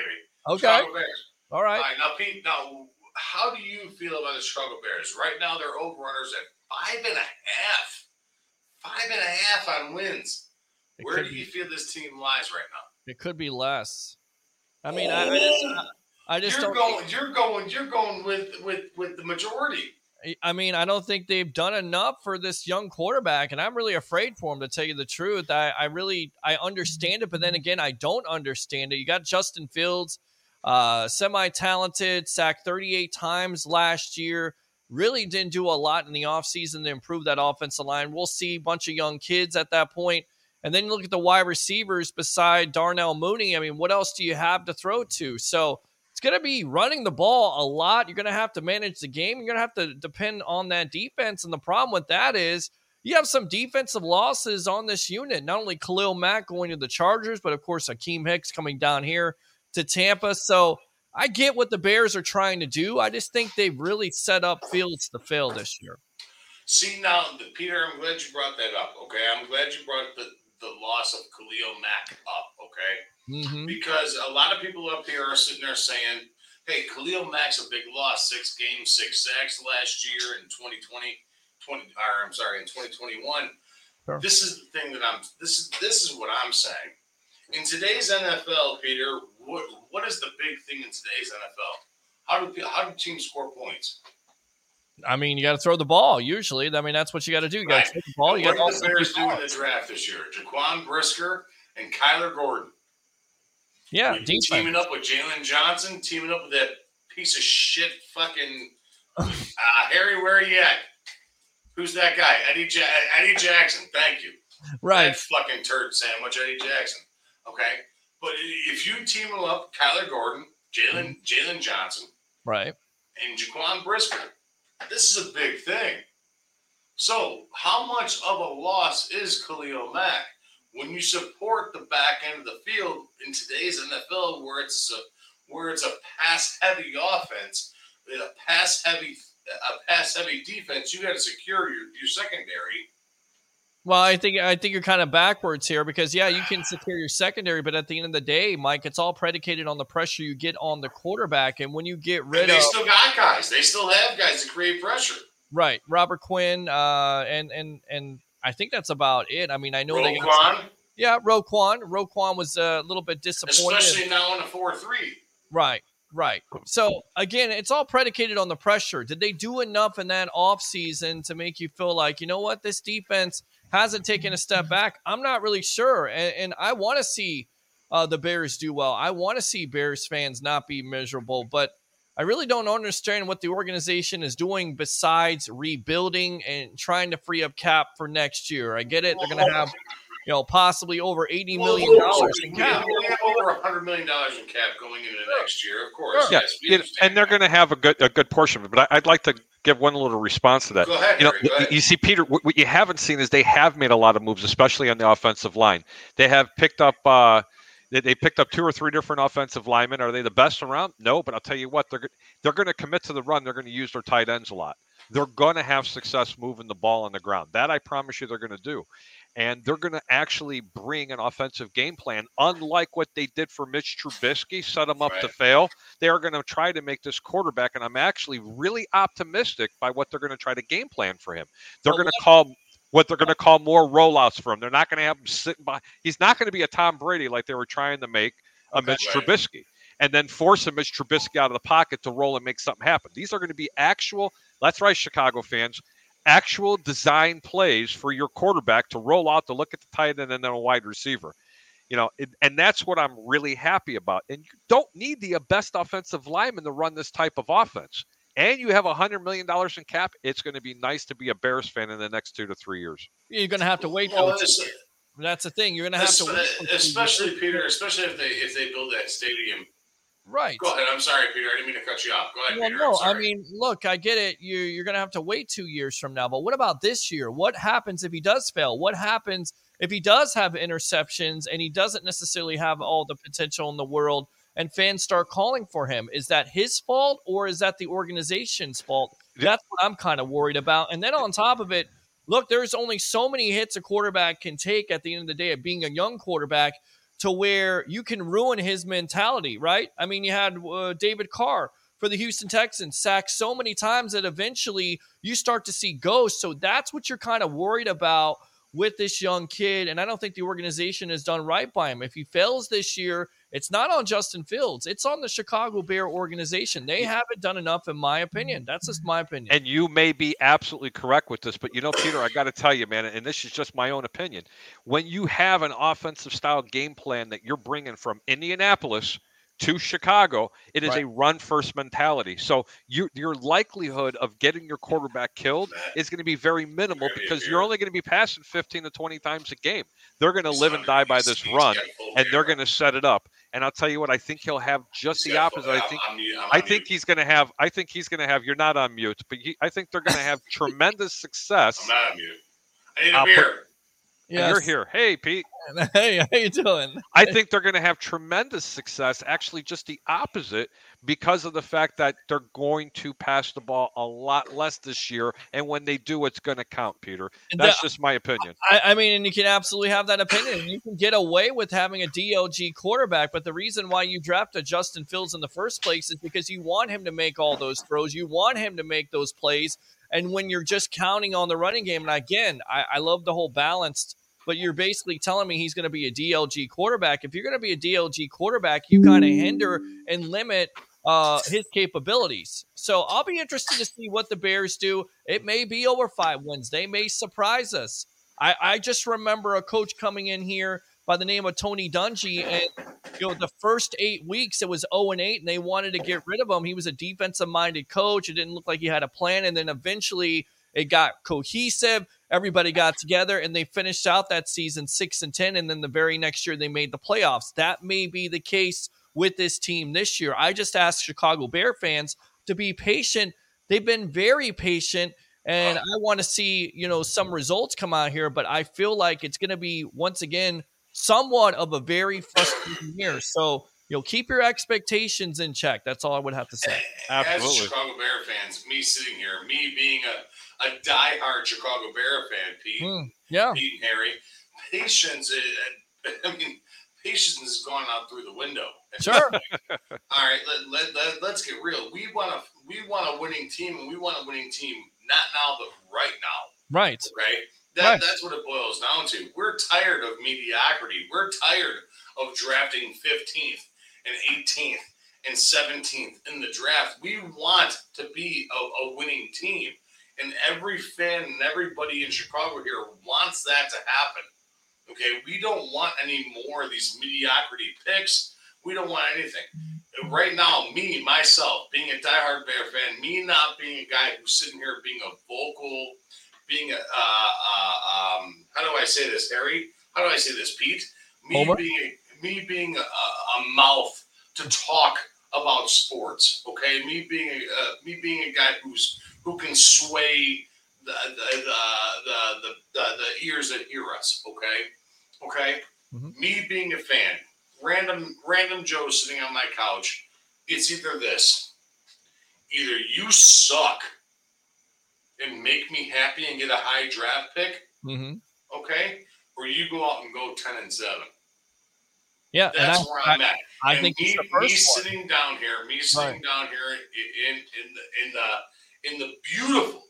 Okay. Chicago Bears. All right. All right. Now, Pete. Now. How do you feel about the Chicago Bears? Right now, they're over-runners at five and a half. Five and a half on wins. It Where do be, you feel this team lies right now? It could be less. I mean, oh, I, I just, I just you're don't. Going, you're going. You're going with, with, with the majority. I mean, I don't think they've done enough for this young quarterback, and I'm really afraid for him, to tell you the truth. I, I really I understand it, but then again, I don't understand it. You got Justin Fields. Uh, semi-talented, sacked thirty-eight times last year. Really didn't do a lot in the offseason to improve that offensive line. We'll see a bunch of young kids at that point. And then you look at the wide receivers beside Darnell Mooney. I mean, what else do you have to throw to? So it's going to be running the ball a lot. You're going to have to manage the game. You're going to have to depend on that defense. And the problem with that is you have some defensive losses on this unit. Not only Khalil Mack going to the Chargers, but, of course, Akeem Hicks coming down here to Tampa. So I get what the Bears are trying to do. I just think they've really set up Fields to fail this year. See, now, the, Peter, I'm glad you brought that up, okay? I'm glad you brought the, the loss of Khalil Mack up, okay? Mm-hmm. Because a lot of people up here are sitting there saying, hey, Khalil Mack's a big loss, six games, six sacks last year in twenty twenty, twenty, or I'm sorry, in twenty twenty-one. Sure. This is the thing that I'm, this is this is what I'm saying. In today's N F L, Peter, what, what is the big thing in today's N F L? How do how do teams score points? I mean, you got to throw the ball. Usually, I mean, that's what you got to do. You got to take the ball. You got to the Bears do in the draft this year? Jaquan Brisker and Kyler Gordon. Yeah, teaming up with Jaylon Johnson, teaming up with that piece of shit fucking uh, Harry. Where are you at? Who's that guy? Eddie ja- Eddie Jackson. Thank you. Right, that fucking turd sandwich, Eddie Jackson. Okay, but if you team up Kyler Gordon, Jaylon Jaylon Johnson, right, and Jaquan Brisker, this is a big thing. So how much of a loss is Khalil Mack when you support the back end of the field in today's N F L, where it's a, where it's a pass heavy offense, a pass heavy a pass heavy defense? You got to secure your, your secondary. Well, I think I think you're kind of backwards here because, yeah, you can secure your secondary, but at the end of the day, Mike, it's all predicated on the pressure you get on the quarterback. And when you get rid of – they still got guys. They still have guys to create pressure. Right. Robert Quinn, uh, and and and I think that's about it. I mean, I know they got – Roquan? Yeah, Roquan. Roquan was a little bit disappointed. Especially now in a four three. Right, right. So, again, it's all predicated on the pressure. Did they do enough in that offseason to make you feel like, you know what, this defense – hasn't taken a step back? I'm not really sure. And, and I want to see uh, the Bears do well. I want to see Bears fans not be miserable, but I really don't understand what the organization is doing besides rebuilding and trying to free up cap for next year. I get it. They're going to have, you know, possibly over eighty million dollars in cap. We have over one hundred million dollars in cap going into next year, of course. Sure. Yes, it, and they're going to have a good, a good portion of it, but I, I'd like to give one little response to that. Go ahead, you know, Harry, go ahead. You see, Peter, what you haven't seen is they have made a lot of moves, especially on the offensive line. They have picked up uh, they, they picked up two or three different offensive linemen. Are they the best around? No, but I'll tell you what, they're they're going to commit to the run. They're going to use their tight ends a lot. They're going to have success moving the ball on the ground. That I promise you, they're going to do. And they're going to actually bring an offensive game plan, unlike what they did for Mitch Trubisky, set him up right to fail. They are going to try to make this quarterback, and I'm actually really optimistic by what they're going to try to game plan for him. They're well, going to call what they're going to call more rollouts for him. They're not going to have him sitting by. He's not going to be a Tom Brady like they were trying to make a okay, Mitch right. Trubisky, and then force a Mitch Trubisky out of the pocket to roll and make something happen. These are going to be actual – that's right, Chicago fans – actual design plays for your quarterback to roll out to look at the tight end and then a wide receiver. You know, it, and that's what I'm really happy about. And you don't need the best offensive lineman to run this type of offense. And you have one hundred million dollars in cap. It's going to be nice to be a Bears fan in the next two to three years. You're going to have to wait. Well, that's the thing. You're going to have to wait. Especially, Peter, especially if they if they build that stadium. Right. Go ahead. I'm sorry, Peter. I didn't mean to cut you off. Go ahead, well, Peter. No, I mean, look, I get it. You, you're going to have to wait two years from now. But what about this year? What happens if he does fail? What happens if he does have interceptions and he doesn't necessarily have all the potential in the world and fans start calling for him? Is that his fault or is that the organization's fault? That's what I'm kind of worried about. And then on top of it, look, there's only so many hits a quarterback can take at the end of the day of being a young quarterback, to where you can ruin his mentality, right? I mean, you had uh, David Carr for the Houston Texans sacked so many times that eventually you start to see ghosts. So that's what you're kind of worried about with this young kid, and I don't think the organization has done right by him. If he fails this year, it's not on Justin Fields. It's on the Chicago Bear organization. They haven't done enough, in my opinion. That's just my opinion. And you may be absolutely correct with this, but, you know, Peter, I got to tell you, man, and this is just my own opinion. When you have an offensive-style game plan that you're bringing from Indianapolis to Chicago, it is right. a run-first mentality. So you, your likelihood of getting your quarterback killed is going to be very minimal because you're only going to be passing fifteen to twenty times a game. They're going to live and die by this run, and they're going to set it up. And I'll tell you what, I think he'll have just the opposite. I think I think he's going to have. I think he's going to have. You're not on mute, but he, I think they're going to have tremendous success. I'm not on mute. I need a I'll beer. Put, Yes. You're here. Hey, Pete. Hey, how you doing? I think they're going to have tremendous success, actually just the opposite, because of the fact that they're going to pass the ball a lot less this year. And when they do, it's going to count, Peter. That's the, just my opinion. I, I mean, and you can absolutely have that opinion. You can get away with having a D L G quarterback, but the reason why you drafted Justin Fields in the first place is because you want him to make all those throws. You want him to make those plays. And when you're just counting on the running game, and again, I, I love the whole balanced, but you're basically telling me he's going to be a D L G quarterback. If you're going to be a D L G quarterback, you kind of hinder and limit uh, his capabilities. So I'll be interested to see what the Bears do. It may be over five wins. They may surprise us. I, I just remember a coach coming in here by the name of Tony Dungy, and you know, the first eight weeks it was oh and eight, and they wanted to get rid of him. He was a defensive-minded coach. It didn't look like he had a plan, and then eventually it got cohesive. Everybody got together, and they finished out that season six and ten, and then the very next year they made the playoffs. That may be the case with this team this year. I just ask Chicago Bear fans to be patient. They've been very patient. And I want to see, you know, some results come out here, but I feel like it's going to be, once again, somewhat of a very frustrating year. So, you know, keep your expectations in check. That's all I would have to say. Absolutely. As Chicago Bear fans, me sitting here, me being a, a diehard Chicago Bear fan, Pete, mm, yeah. Pete and Harry, patience is, I mean, patience has gone out through the window. Sure. All right, let, let, let, let's get real. We want a, we want a winning team, and we want a winning team not now, but right now. Right. Right? That, right. That's what it boils down to. We're tired of mediocrity. We're tired of drafting fifteenth and eighteenth and seventeenth in the draft. We want to be a, a winning team. And every fan and everybody in Chicago here wants that to happen. Okay, we don't want any more of these mediocrity picks. We don't want anything. Right now, me, myself, being a diehard Bear fan, me not being a guy who's sitting here being a vocal Being a, uh, uh, um, how do I say this, Harry? How do I say this, Pete? Me Homer? being, me being a, a mouth to talk about sports. Okay, me being, a, uh, me being a guy who's who can sway the the the the, the, the ears that hear us. Okay, okay. Mm-hmm. Me being a fan, random random Joe sitting on my couch. It's either this, either you suck and make me happy and get a high draft pick, mm-hmm. okay? Or you go out and go ten and seven. Yeah, that's I, where I'm I, at. I and think me, the me sitting down here, me sitting right. down here in in the in the in the beautiful,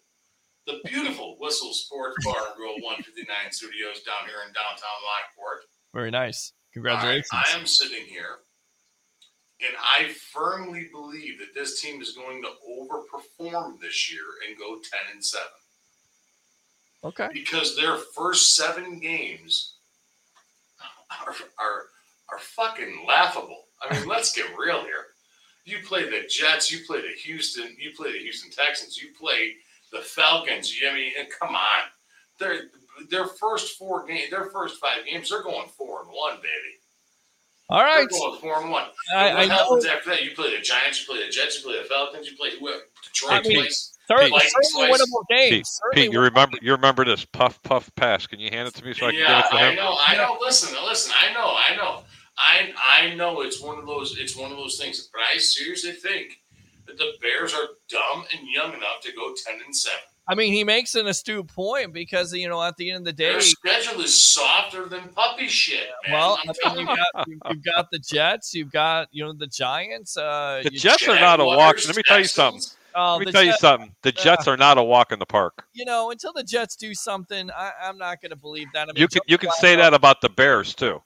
the beautiful Whistle Sports Bar and Grill one fifty-nine Studios down here in downtown Lockport. Very nice. Congratulations. Right, I am sitting here, and I firmly believe that this team is going to overperform this year and go ten and seven. Okay. Because their first seven games are are, are fucking laughable. I mean, let's get real here. You play the Jets, you play the Houston, you play the Houston Texans, you play the Falcons. You, I mean, and come on, their their first four games, their first five games, they're going four and one, baby. All right, they're going four and one. I, and what I happens know. After that? You play the Giants, you play the Jets, you play the Falcons, you play whoever. Detroit plays. Certainly, Pete, certainly winnable games. Pete, Pete you remember you remember this puff puff pass. Can you hand it to me so I can yeah, give it to him? I know, I know. Listen, listen. I know, I know. I I know it's one of those. It's one of those things. But I seriously think that the Bears are dumb and young enough to go ten and seven. I mean, he makes an astute point because, you know, at the end of the day, their schedule is softer than puppy shit, man. Well, I mean, you've got, you've got the Jets, you've got, you know, the Giants. Uh, the Jets are not a walk. Let me tell you something. Uh, Let me tell Jets, you something. The Jets uh, are not a walk in the park. You know, until the Jets do something, I, I'm not going to believe that. I mean, you can you can say that about the Bears too.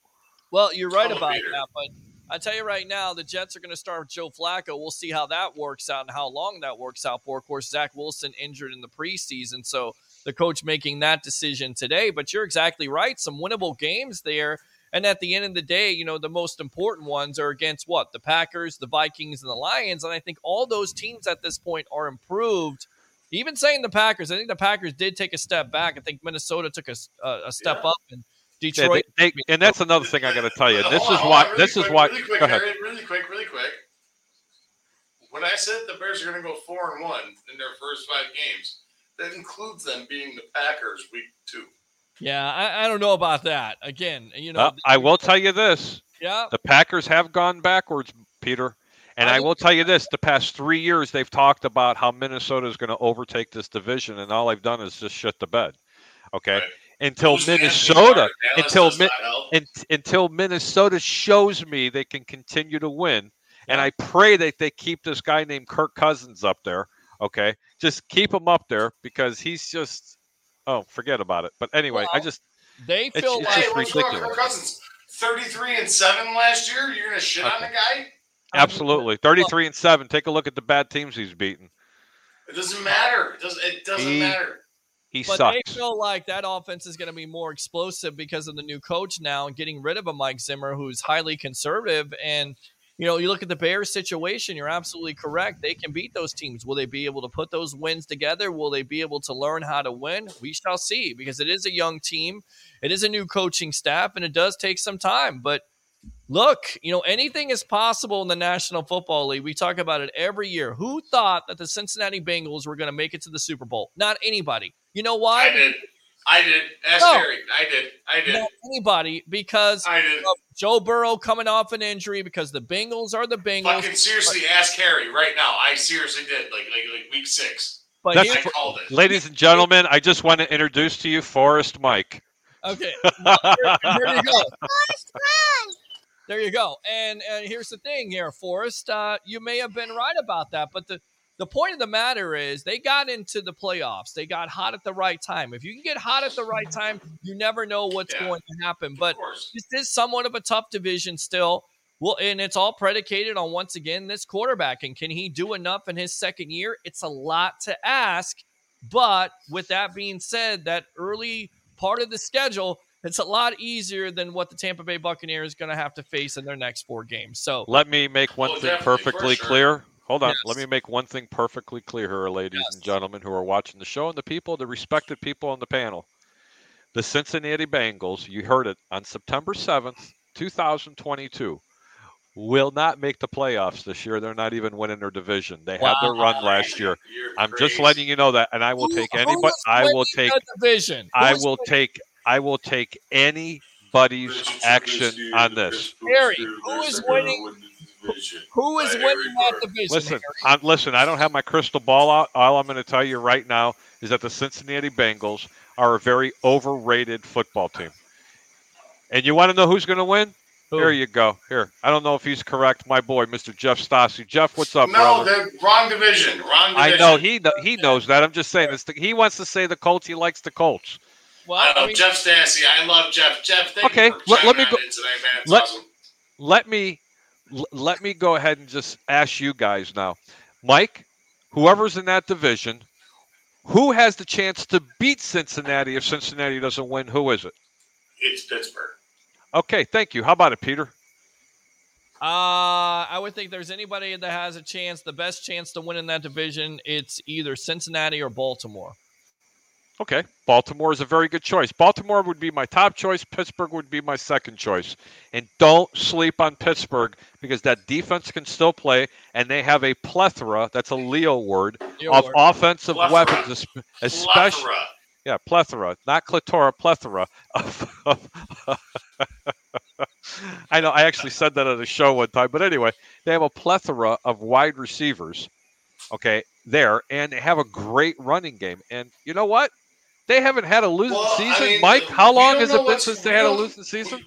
Well, you're right about that, but I tell you right now, the Jets are going to start with Joe Flacco. We'll see how that works out and how long that works out for. Of course, Zach Wilson injured in the preseason, so the coach making that decision today. But you're exactly right. Some winnable games there. And at the end of the day, you know, the most important ones are against what? The Packers, the Vikings, and the Lions. And I think all those teams at this point are improved. Even saying the Packers, I think the Packers did take a step back. I think Minnesota took a, a step yeah. up, and Detroit. They, they, and that's another thing I got to tell you. This is why. This is why. Really quick, really quick, really quick. When I said the Bears are going to go four and one in their first five games, that includes them beating the Packers week two. Yeah, I, I don't know about that. Again, you know, uh, I will tell you this. Yeah, the Packers have gone backwards, Peter. And I, I will tell you this. The past three years, they've talked about how Minnesota is going to overtake this division, and all they've done is just shit the bed. Okay? Right. Until Those Minnesota until Mi- in, until Minnesota shows me they can continue to win. Yeah. And I pray that they keep this guy named Kirk Cousins up there, okay? Just keep him up there because he's just – oh, forget about it. But anyway, well, I just they feel it's, it's like just ridiculous. Kirk Cousins, thirty-three and seven last year. You're gonna shit okay. on the guy? Absolutely, thirty-three well, and seven. Take a look at the bad teams he's beaten. It doesn't matter. It doesn't, it doesn't he, matter. He but sucks. They feel like that offense is going to be more explosive because of the new coach now and getting rid of a Mike Zimmer who's highly conservative. And you know, you look at the Bears situation, you're absolutely correct. They can beat those teams. Will they be able to put those wins together? Will they be able to learn how to win? We shall see, because it is a young team. It is a new coaching staff, and it does take some time. But look, you know, anything is possible in the National Football League. We talk about it every year. Who thought that the Cincinnati Bengals were going to make it to the Super Bowl? Not anybody. You know why? I did. I did. Ask no. Harry. I did. I did. Not anybody, because I did. Of Joe Burrow coming off an injury, because the Bengals are the Bengals. Fucking seriously, but, ask Harry right now. I seriously did. Like like, like week six. But that's, I called it. Ladies and gentlemen, I just want to introduce to you Forrest Mike. Okay. Well, here, here you go. Forrest Mike. There you go. And and here's the thing here, Forrest. Uh, you may have been right about that, but the. The point of the matter is they got into the playoffs. They got hot at the right time. If you can get hot at the right time, you never know what's yeah, going to happen. But this is somewhat of a tough division still. Well, and it's all predicated on, once again, this quarterback. And can he do enough in his second year? It's a lot to ask. But with that being said, that early part of the schedule, it's a lot easier than what the Tampa Bay Buccaneers is going to have to face in their next four games. So let me make one oh, thing perfectly sure. clear. Hold on. Yes. Let me make one thing perfectly clear here, ladies yes. and gentlemen who are watching the show and the people, the respected people on the panel. The Cincinnati Bengals, you heard it, on September seventh, twenty twenty-two, will not make the playoffs this year. They're not even winning their division. They wow. had their run last year. You're I'm crazy. Just letting you know that, and I will who, take anybody. I will take division. I will take I will take anybody's action on this. Harry, who is winning? Division. Who is winning that division? Listen, I'm, listen, I don't have my crystal ball out. All I'm going to tell you right now is that the Cincinnati Bengals are a very overrated football team. And you want to know who's going to win? Who? Here you go. Here. I don't know if he's correct. My boy, Mister Jeff Stassi. Jeff, what's up, no, brother? No, wrong division. Wrong division. I know. He he knows that. I'm just saying. It's the, he wants to say the Colts. He likes the Colts. Well, I, I mean, Jeff Stassi. I love Jeff. Jeff, thank okay, you for let, let me go. Today, man. Let, awesome. let me... Let me go ahead and just ask you guys now. Mike, whoever's in that division, Who has the chance to beat Cincinnati if Cincinnati doesn't win? Who is it? It's Pittsburgh. Okay, thank you. How about it, Peter? Uh, I would think there's anybody that has a chance, the best chance to win in that division. It's either Cincinnati or Baltimore. Okay, Baltimore is a very good choice. Baltimore would be my top choice. Pittsburgh would be my second choice. And don't sleep on Pittsburgh because that defense can still play, and they have a plethora, that's a Leo word, Leo of word. offensive plethora. weapons. Especially, plethora. Yeah, plethora, not clitora, plethora. I know, I actually said that at a show one time. But anyway, they have a plethora of wide receivers, okay, there, and they have a great running game. And you know what? They haven't had a losing well, season. I mean, Mike, how long has it been since they had a losing season?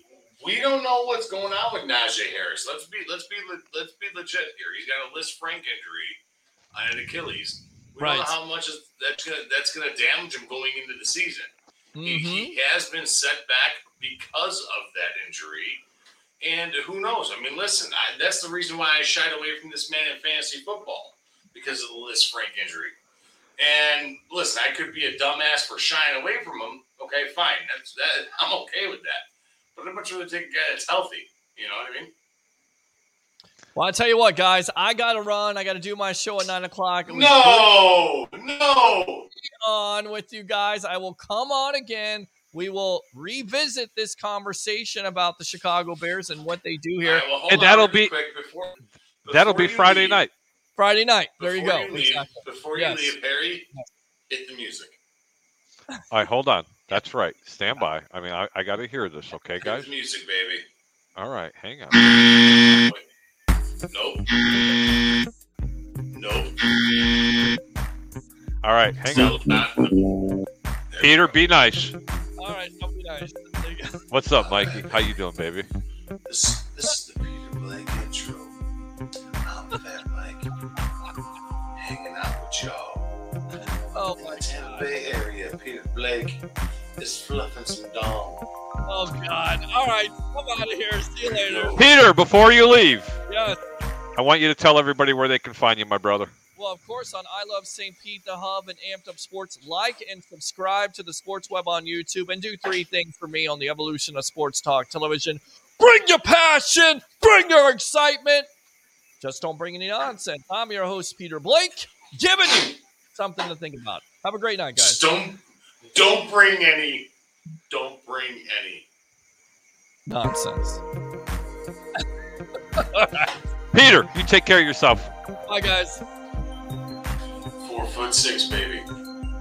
We, we don't know what's going on with Najee Harris. Let's be let's be let's be legit here. He's got a Liz Frank injury on an Achilles. We right. don't know how much is, that's gonna that's gonna damage him going into the season. Mm-hmm. He, he has been set back because of that injury. And who knows? I mean, listen, I, that's the reason why I shied away from this man in fantasy football, because of the Liz Frank injury. And listen, I could be a dumbass for shying away from him. Okay, fine. That's that. I'm okay with that. But I'd much rather take a guy that's healthy. You know what I mean? Well, I tell you what, guys. I gotta run. I gotta do my show at nine o'clock. No, good. no. On with you guys. I will come on again. We will revisit this conversation about the Chicago Bears and what they do here. Right, well, and that'll be before, before that'll be Friday leave, night. Friday night. There you go. You leave, exactly. Before you yes. leave, Harry, hit the music. All right, hold on. That's right. Stand by. I mean, I, I got to hear this, okay, guys? Hit the music, baby. All right, hang on. Nope. Nope. All right, hang Still on. Not. Peter, be nice. All right, don't be nice. There you go. What's up, Mikey? How you doing, baby? This, this is the Peter Blake intro. I'm Fat Mike, hanging out with y'all. Oh, in my the Tampa Bay area, Peter Blake is fluffing some dong. Oh, God. All right, I'm out of here. See you later. Peter, before you leave, yes. I want you to tell everybody where they can find you, my brother. Well, of course, on I Love Saint Pete, The Hub, and Amped Up Sports. Like and subscribe to the Sports Web on YouTube, and do three things for me on the evolution of sports talk television. Bring your passion. Bring your excitement. Just don't bring any nonsense. I'm your host, Peter Blake, giving you something to think about. Have a great night, guys. Just don't, don't bring any. Don't bring any. Nonsense. All right. Peter, you take care of yourself. Bye, guys. Four foot six, baby.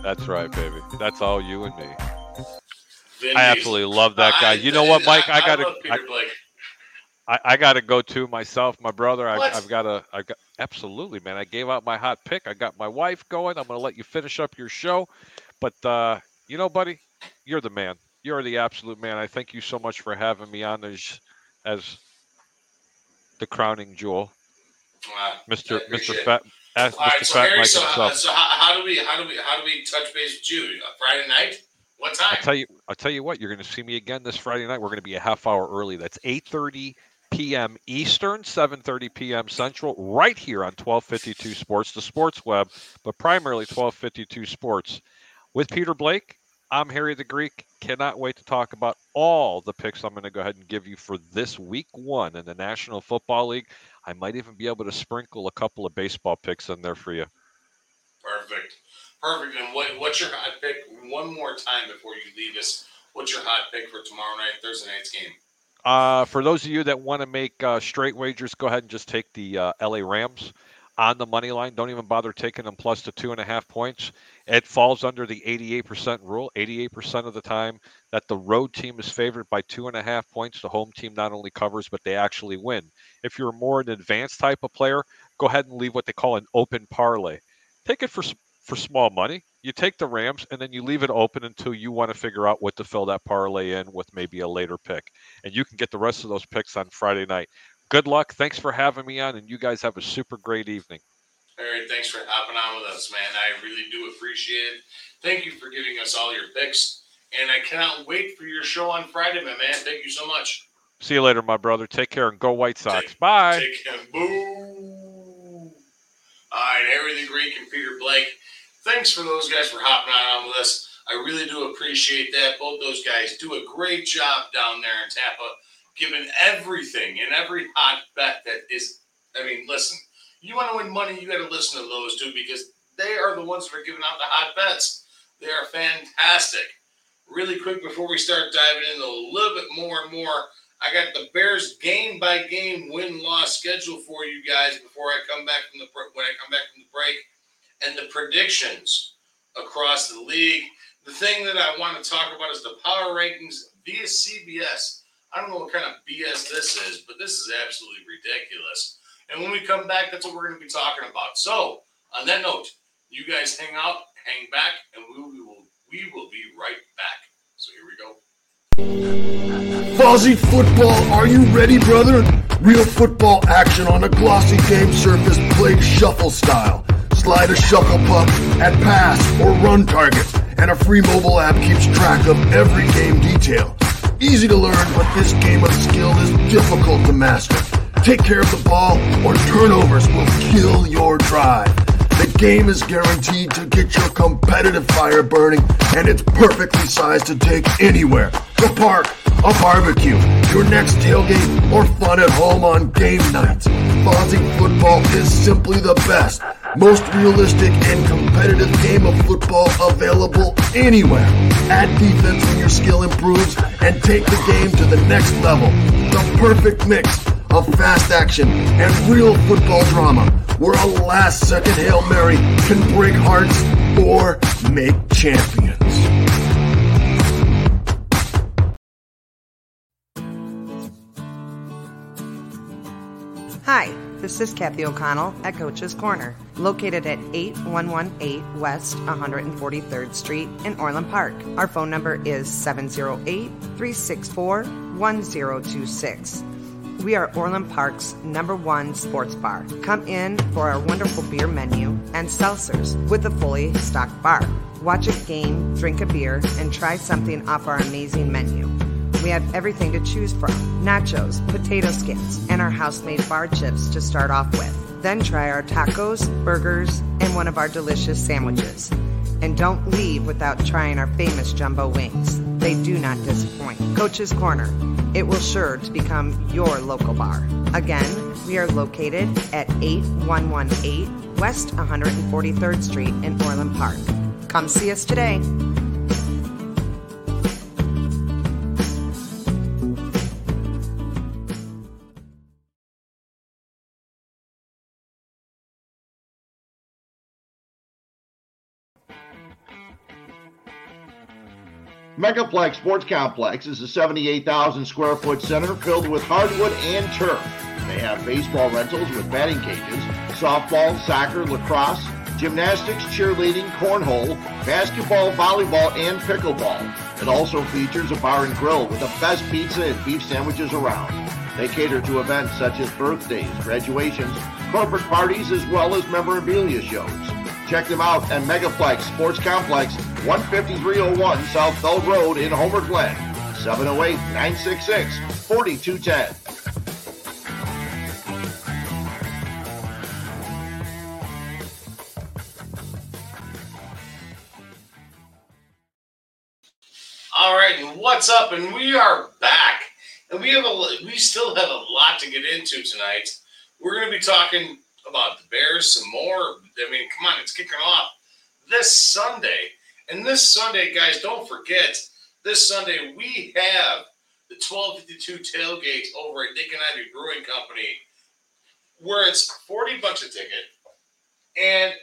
That's right, baby. That's all you and me. Vin I absolutely love that guy. I, you know what, Mike? I, I gotta. I, I, I gotta go to myself, my brother. I, I've got to. I got absolutely, man. I gave out my hot pick. I got my wife going. I'm gonna let you finish up your show, but uh, you know, buddy, you're the man. You're the absolute man. I thank you so much for having me on as as the crowning jewel, wow, Mister Mister Fat. Ask All Mister right, so Fat Harry, Mike so, how, so how, how do we how do we how do we touch base with you Friday night? What time? I'll tell you. I'll tell you what. You're going to see me again this Friday night. We're going to be a half hour early. That's eight thirty p.m. Eastern, seven thirty p.m. Central, right here on twelve fifty-two Sports, the Sports Web, but primarily twelve fifty-two Sports with Peter Blake. I'm Harry the Greek. Cannot wait to talk about all the picks I'm going to go ahead and give you for this week one in the National Football League. I might even be able to sprinkle a couple of baseball picks in there for you. Perfect. Perfect. And what, what's your hot pick? One more time before you leave us. What's your hot pick for tomorrow night, Thursday night's game? Uh, for those of you that want to make uh, straight wagers, go ahead and just take the uh, L A Rams on the money line. Don't even bother taking them plus the two and a half points. It falls under the eighty-eight percent rule. eighty-eight percent of the time that the road team is favored by two and a half points, the home team not only covers, but they actually win. If you're more an advanced type of player, go ahead and leave what they call an open parlay. Take it for for small money. You take the Rams, and then you leave it open until you want to figure out what to fill that parlay in with, maybe a later pick. And you can get the rest of those picks on Friday night. Good luck. Thanks for having me on, and you guys have a super great evening. Harry, thanks for hopping on with us, man. I really do appreciate it. Thank you for giving us all your picks, and I cannot wait for your show on Friday, my man. Thank you so much. See you later, my brother. Take care, and go White Sox. Take, Bye. Take care. Boo. All right, Harry the Greek and Peter Blake. thanks for those guys for hopping on with us. I really do appreciate that. Both those guys do a great job down there in Tampa, giving everything and every hot bet that is, I mean, listen, you want to win money, you got to listen to those two because they are the ones that are giving out the hot bets. They are fantastic. Really quick before we start diving in a little bit more and more, I got the Bears game-by-game win-loss schedule for you guys before I come back from the when I come back from the break, and the predictions across the league. The thing that I want to talk about is the power rankings via C B S. I don't know what kind of B S this is, but this is absolutely ridiculous. And when we come back, that's what we're going to be talking about. So, on that note, you guys hang out, hang back, and we will we will be right back. So here we go. Fozzy Football, are you ready, brother? Real football action on a glossy game surface, played shuffle style. Slide a shuffle puck at pass or run targets, and a free mobile app keeps track of every game detail. Easy to learn, but this game of skill is difficult to master. Take care of the ball or turnovers will kill your drive. The game is guaranteed to get your competitive fire burning, and it's perfectly sized to take anywhere. The park, a barbecue, your next tailgate, or fun at home on game nights. Fozzy Football is simply the best, most realistic and competitive game of football available anywhere. Add defense when your skill improves and take the game to the next level. The perfect mix of fast action and real football drama, where a last-second Hail Mary can break hearts or make champions. Hi, this is Kathy O'Connell at Coach's Corner, located at eighty-one eighteen West one forty-third Street in Orland Park. Our phone number is seven oh eight, three six four, one oh two six. We are Orland Park's number one sports bar. Come in for our wonderful beer menu and seltzers with a fully stocked bar. Watch a game, drink a beer, and try something off our amazing menu. We have everything to choose from. Nachos, potato skins, and our house-made bar chips to start off with. Then try our tacos, burgers, and one of our delicious sandwiches. And don't leave without trying our famous jumbo wings. They do not disappoint. Coach's Corner. It will sure to become your local bar. Again, we are located at eighty-one eighteen West one forty-third Street in Orland Park. Come see us today. Megaplex Sports Complex is a seventy-eight thousand square foot center filled with hardwood and turf. They have baseball rentals with batting cages, softball, soccer, lacrosse, gymnastics, cheerleading, cornhole, basketball, volleyball, and pickleball. It also features a bar and grill with the best pizza and beef sandwiches around. They cater to events such as birthdays, graduations, corporate parties, as well as memorabilia shows. Check them out at Megaplex Sports Complex, one fifty-three oh one South Bell Road in Homer Glen, seven oh eight, nine six six, four two one oh. All right, and what's up? And we are back. And we have a we still have a lot to get into tonight. We're going to be talking about the Bears some more. I mean, come on, it's kicking off this Sunday. And this Sunday, guys, don't forget, this Sunday we have the twelve fifty-two tailgate over at Dick and Ivy Brewing Company, where it's forty bucks a ticket. And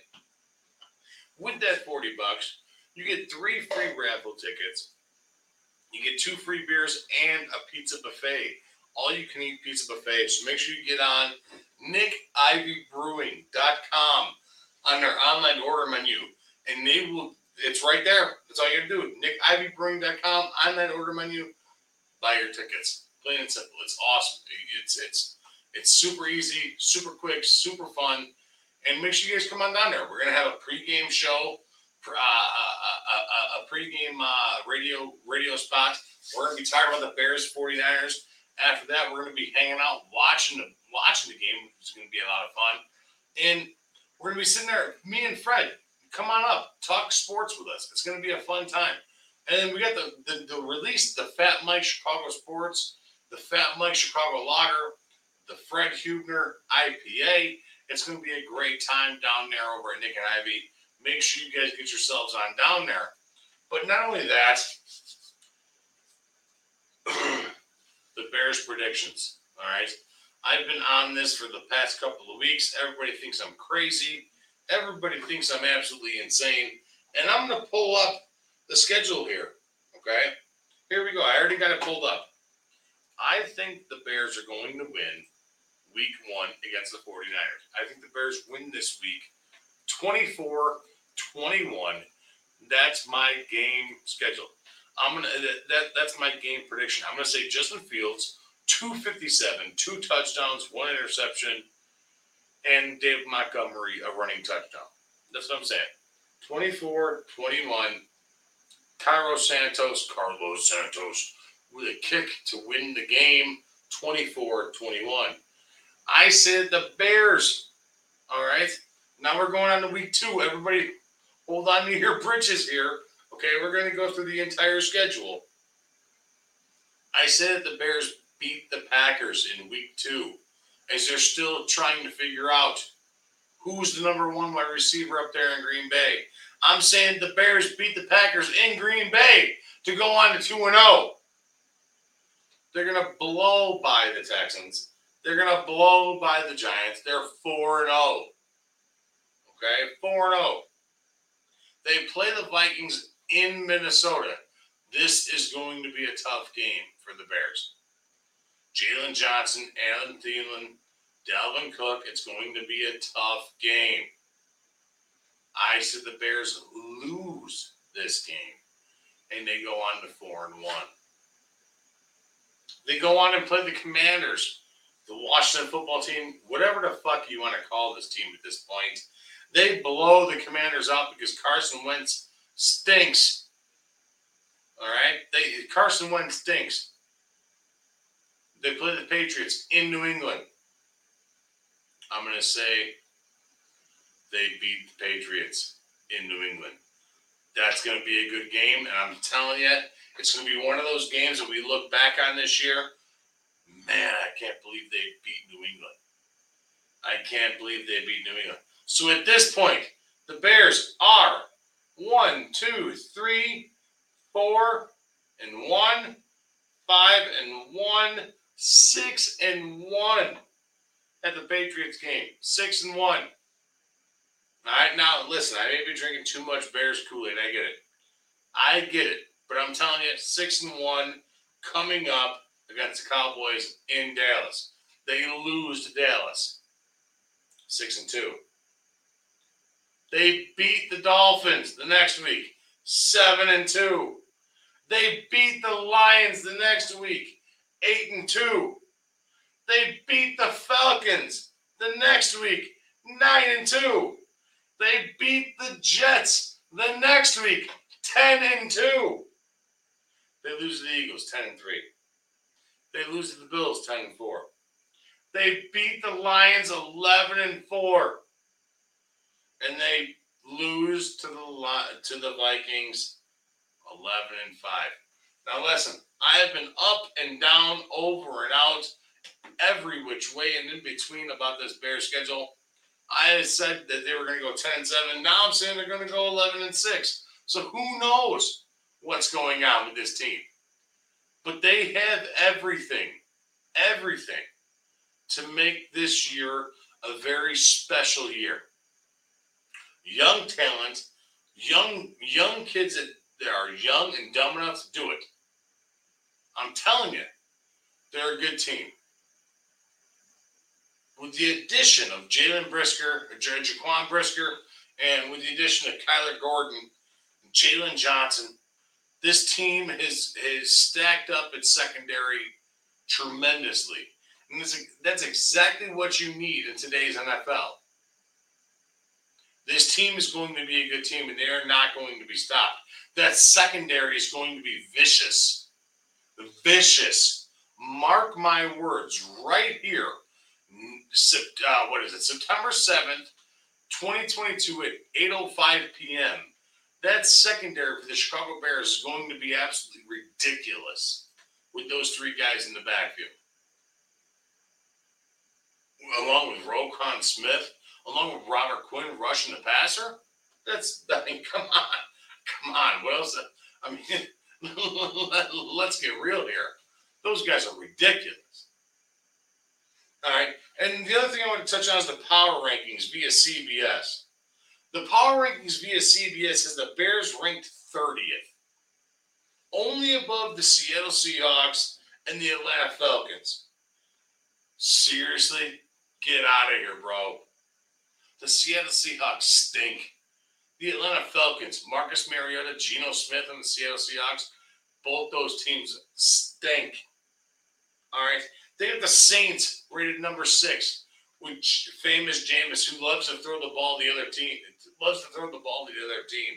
with that forty bucks, you get three free raffle tickets. You get two free beers and a pizza buffet. All you can eat pizza buffet. So make sure you get on nick ivy brewing dot com on their online order menu, and they will, it's right there. That's all you gotta do. nick ivy brewing dot com, online order menu, buy your tickets. Plain and simple. It's awesome. It's it's it's super easy, super quick, super fun. And make sure you guys come on down there. We're gonna have a pregame show, uh, a, a, a, a pregame uh, radio radio spot. We're gonna be talking about the Bears, forty-niners. After that, we're gonna be hanging out, watching the watching the game, which is gonna be a lot of fun. And we're gonna be sitting there, me and Fred. come on up, talk sports with us. It's going to be a fun time. And then we got the, the, the release, the Fat Mike Chicago Sports, the Fat Mike Chicago Lager, the Fred Huebner I P A. It's going to be a great time down there over at Nick and Ivy. Make sure you guys get yourselves on down there. But not only that, the Bears predictions, all right? I've been on this for the past couple of weeks. Everybody thinks I'm crazy. Everybody thinks I'm absolutely insane. And I'm going to pull up the schedule here, okay? Here we go. I already got it pulled up. I think the Bears are going to win week one against the forty-niners. I think the Bears win this week twenty-four twenty-one. That's my game schedule. I'm gonna that that's my game prediction. I'm gonna say Justin Fields, two fifty-seven, two touchdowns, one interception, and David Montgomery a running touchdown. That's what I'm saying. twenty-four twenty-one. Carlos Santos, Carlos Santos with a kick to win the game, twenty-four twenty-one. I said the Bears. All right. Now we're going on to week two. Everybody hold on to your britches here. Okay, we're going to go through the entire schedule. I said the Bears beat the Packers in week two, as they're still trying to figure out who's the number one wide receiver up there in Green Bay. I'm saying the Bears beat the Packers in Green Bay to go on to two and oh. They're going to blow by the Texans. They're going to blow by the Giants. They're four and oh. Okay, four and oh. They play the Vikings in Minnesota. This is going to be a tough game for the Bears. Jaylon Johnson, Allen Thielen, Dalvin Cook. It's going to be a tough game. I said the Bears lose this game, and they go on to four and one. They go on and play the Commanders, the Washington football team, whatever the fuck you want to call this team at this point. They blow the Commanders out because Carson Wentz stinks. All right? They, Carson Wentz stinks. They play the Patriots in New England. I'm going to say they beat the Patriots in New England. That's going to be a good game, and I'm telling you, it's going to be one of those games that we look back on this year. Man, I can't believe they beat New England. I can't believe they beat New England. So at this point, the Bears are one, two, three, four, and one, five, and one, six, and one at the Patriots game. Six and one. All right, now listen, I may be drinking too much Bears Kool-Aid. I get it. I get it. But I'm telling you, six and one coming up against the Cowboys in Dallas. They lose to Dallas. Six and two. They beat the Dolphins the next week, seven and two. They beat the Lions the next week, eight and two. They beat the Falcons the next week, nine and two. They beat the Jets the next week, ten and two. They lose to the Eagles, ten and three. They lose to the Bills, ten and four. They beat the Lions, eleven and four. And they lose to the to the Vikings, eleven and five. Now listen, I have been up and down, over and out, every which way and in between about this Bears schedule. I said that they were going to go ten and seven. Now I'm saying they're going to go eleven and six. So who knows what's going on with this team? But they have everything, everything to make this year a very special year. Young talent, young young kids that, that are young and dumb enough to do it. I'm telling you, they're a good team. With the addition of Jaquan Brisker, Jaquan Brisker, and with the addition of Kyler Gordon, Jaylon Johnson, this team has, has stacked up its secondary tremendously. And that's, that's exactly what you need in today's N F L. This team is going to be a good team, and they are not going to be stopped. That secondary is going to be vicious. Vicious. Mark my words right here. Uh, what is it? September seventh, twenty twenty-two at eight oh five p.m. That secondary for the Chicago Bears is going to be absolutely ridiculous with those three guys in the backfield. Along with Roquan Smith, along with Robert Quinn rushing the passer. That's, I mean, come on. Come on. What else? I mean, let's get real here. Those guys are ridiculous. All right. And the other thing I want to touch on is the power rankings via C B S. The power rankings via C B S has the Bears ranked thirtieth. Only above the Seattle Seahawks and the Atlanta Falcons. Seriously? Get out of here, bro. The Seattle Seahawks stink. The Atlanta Falcons, Marcus Mariota, Geno Smith, and the Seattle Seahawks, both those teams stink. All right? They have the Saints rated number six, which famous Jameis, who loves to throw the ball to the other team, loves to throw the ball to the other team.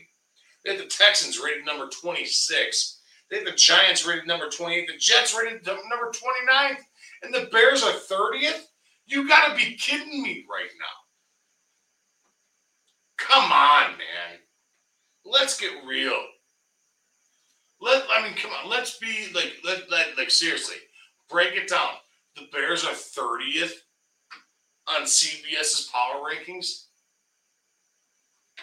They have the Texans rated number twenty-six. They have the Giants rated number twenty-eight. The Jets rated number twenty-nine. And the Bears are thirtieth? You got to be kidding me right now. Come on, man. Let's get real. Let I mean, come on. Let's be, like, let, let, like seriously, break it down. The Bears are thirtieth on CBS's power rankings?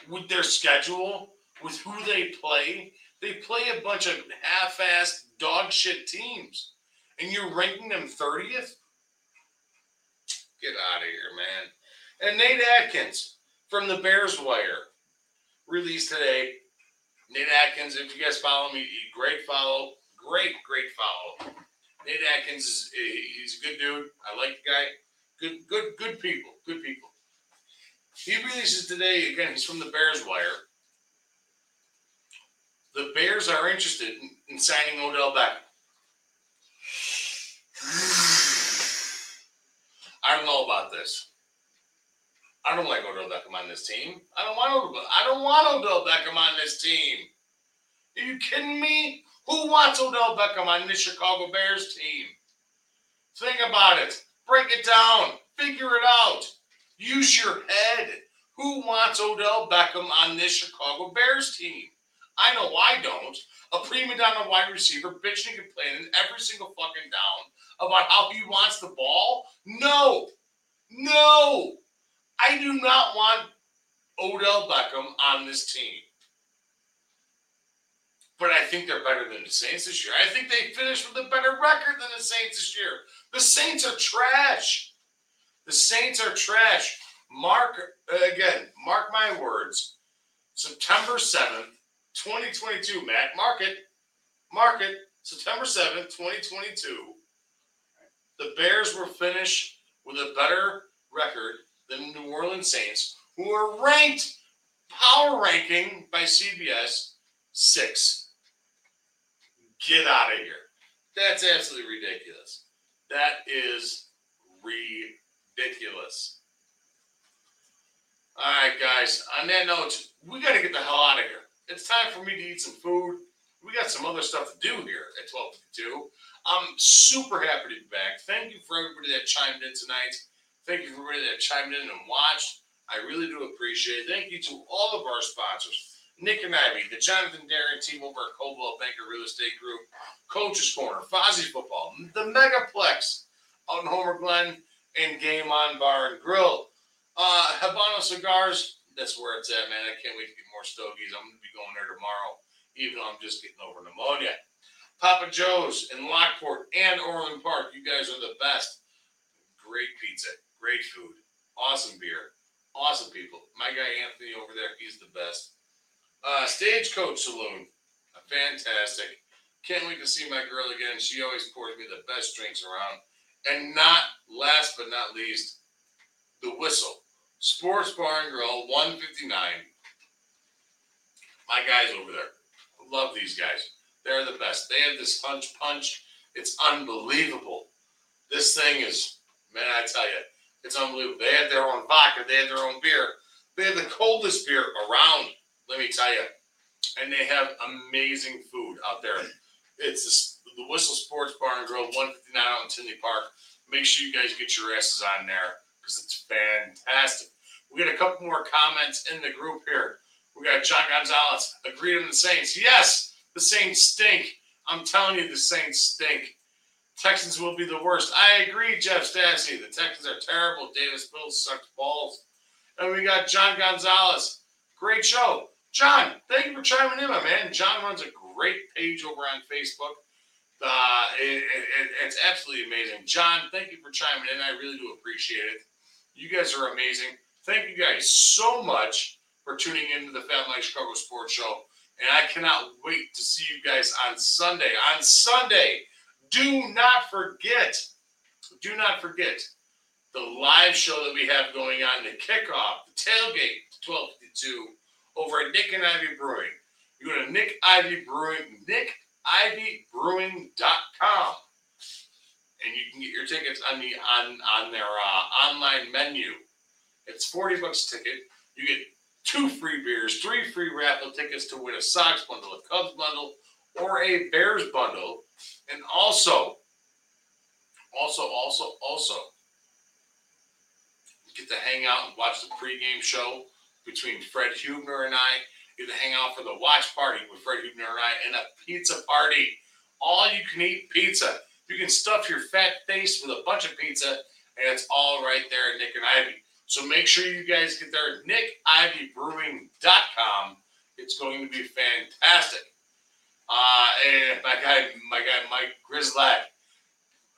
With their schedule? With who they play? They play a bunch of half-assed, dog shit teams. And you're ranking them thirtieth? Get out of here, man. And Nate Atkins from the Bears Wire released today. Nate Atkins, if you guys follow me, great follow. Great, great follow. Nate Atkins, is he's a good dude. I like the guy. Good, good, good people. Good people. He releases today, again, he's from the Bears Wire. The Bears are interested in, in signing Odell Beckham. I don't know about this. I don't like Odell Beckham on this team. I don't want Odell. I don't want Odell Beckham on this team. Are you kidding me? Who wants Odell Beckham on this Chicago Bears team? Think about it. Break it down. Figure it out. Use your head. Who wants Odell Beckham on this Chicago Bears team? I know I don't. A prima donna wide receiver bitching and complaining every single fucking down about how he wants the ball? No. No. I do not want Odell Beckham on this team. But I think they're better than the Saints this year. I think they finished with a better record than the Saints this year. The Saints are trash. The Saints are trash. Mark, again, mark my words, September seventh, twenty twenty-two, Matt. Mark it. Mark it. September seventh, twenty twenty-two. The Bears will finish with a better record than the New Orleans Saints, who are ranked, power ranking by C B S, six. Get out of here. That's absolutely ridiculous. That is ridiculous. All right, guys. On that note, we got to get the hell out of here. It's time for me to eat some food. We got some other stuff to do here at twelve fifty-two. I'm super happy to be back. Thank you for everybody that chimed in tonight. Thank you for everybody that chimed in and watched. I really do appreciate it. Thank you to all of our sponsors. Nick and Ivy, the Jonathan Darren team over at Cobalt Banker Real Estate Group, Coach's Corner, Fozzy Football, the Megaplex out in Homer Glen, and Game On Bar and Grill. Uh, Habano Cigars. That's where it's at, man. I can't wait to get more stogies. I'm going to be going there tomorrow, even though I'm just getting over pneumonia. Papa Joe's in Lockport and Orland Park. You guys are the best. Great pizza. Great food. Awesome beer. Awesome people. My guy Anthony over there, he's the best. Uh, Stagecoach Saloon. Fantastic. Can't wait to see my girl again. She always pours me the best drinks around. And not last but not least, the Whistle Sports Bar and Grill, one fifty-nine. My guys over there. Love these guys. They're the best. They have this hunch punch. It's unbelievable. This thing is, man, I tell you, it's unbelievable. They have their own vodka. They have their own beer. They have the coldest beer around, let me tell you. And they have amazing food out there. It's the, the Whistle Sports Bar and Grill, one fifty-nine out in Tinley Park. Make sure you guys get your asses on there. It's fantastic. We got a couple more comments in the group here. We got John Gonzalez. Agreed on the Saints. Yes, the Saints stink. I'm telling you, the Saints stink. Texans will be the worst. I agree, Jeff Stassi. The Texans are terrible. Davis Mills sucks balls. And we got John Gonzalez. Great show. John, thank you for chiming in, my man. John runs a great page over on Facebook. Uh, it, it, it's absolutely amazing. John, thank you for chiming in. I really do appreciate it. You guys are amazing. Thank you guys so much for tuning into the Fat Mike Chicago Sports Show. And I cannot wait to see you guys on Sunday. On Sunday, do not forget, do not forget the live show that we have going on, the kickoff, the tailgate, twelve fifty-two, over at Nick and Ivy Brewing. You go to Nick Ivy Brewing, nick ivy brewing dot com, and you can get your tickets on the on on their uh, online menu. It's forty bucks a ticket. You get two free beers, three free raffle tickets to win a Sox bundle, a Cubs bundle, or a Bears bundle. And also, also, also, also, you get to hang out and watch the pregame show between Fred Huebner and I. You get to hang out for the watch party with Fred Huebner and I, and a pizza party. All you can eat pizza. You can stuff your fat face with a bunch of pizza, and it's all right there at Nick and Ivy. So make sure you guys get there at nick ivy brewing dot com. It's going to be fantastic. Uh, and my guy, my guy Mike Grizzlag,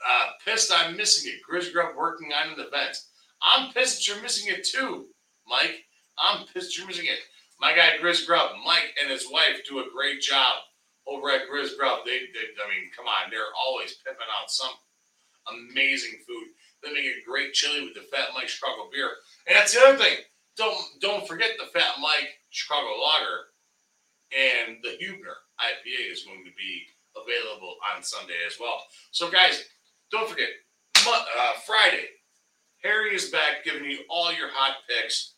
uh, pissed I'm missing it. Grizzgrub working on the event. I'm pissed that you're missing it too, Mike. I'm pissed you're missing it. My guy Grizzgrub, Mike and his wife do a great job over at Grizzgrub. They, they, I mean, come on, they're always pimping out some amazing food. They make a great chili with the Fat Mike Chicago beer. And that's the other thing. Don't don't forget the Fat Mike Chicago lager and the Huebner I P A is going to be available on Sunday as well. So, guys, don't forget, uh, Friday, Harry is back giving you all your hot picks.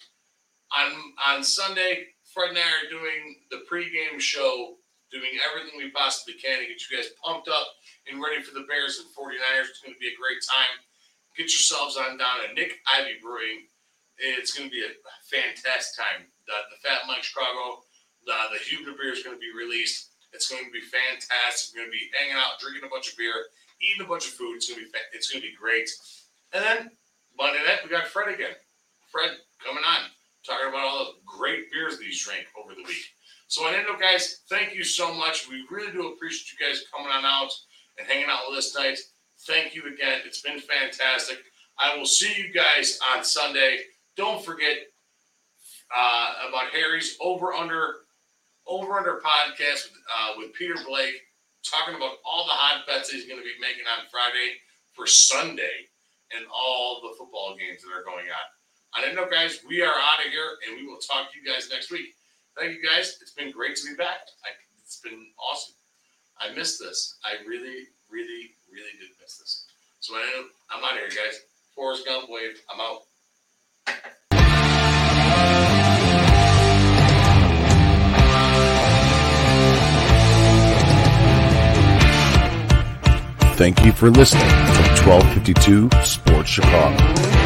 On, on Sunday, Fred and I are doing the pregame show, doing everything we possibly can to get you guys pumped up and ready for the Bears and forty-niners. It's going to be a great time. Get yourselves on down at Nick Ivy Brewing. It's going to be a fantastic time. The, the Fat Mike Chicago, the, the Huebner beer is going to be released. It's going to be fantastic. We're going to be hanging out, drinking a bunch of beer, eating a bunch of food. It's going to be fa- it's going to be great. And then Monday night, we got Fred again. Fred coming on, talking about all the great beers that he's drank over the week. So on end of, guys, thank you so much. We really do appreciate you guys coming on out and hanging out with us tonight. Thank you again. It's been fantastic. I will see you guys on Sunday. Don't forget uh, about Harry's Over Under Over Under podcast with, uh, with Peter Blake, talking about all the hot bets that he's going to be making on Friday for Sunday and all the football games that are going on. I don't know, guys. We are out of here, and we will talk to you guys next week. Thank you, guys. It's been great to be back. I, it's been awesome. I missed this. I really, really, really did miss this. So I, I'm out of here, guys. Forrest Gump wave. I'm out. Thank you for listening to twelve fifty-two Sports Chicago.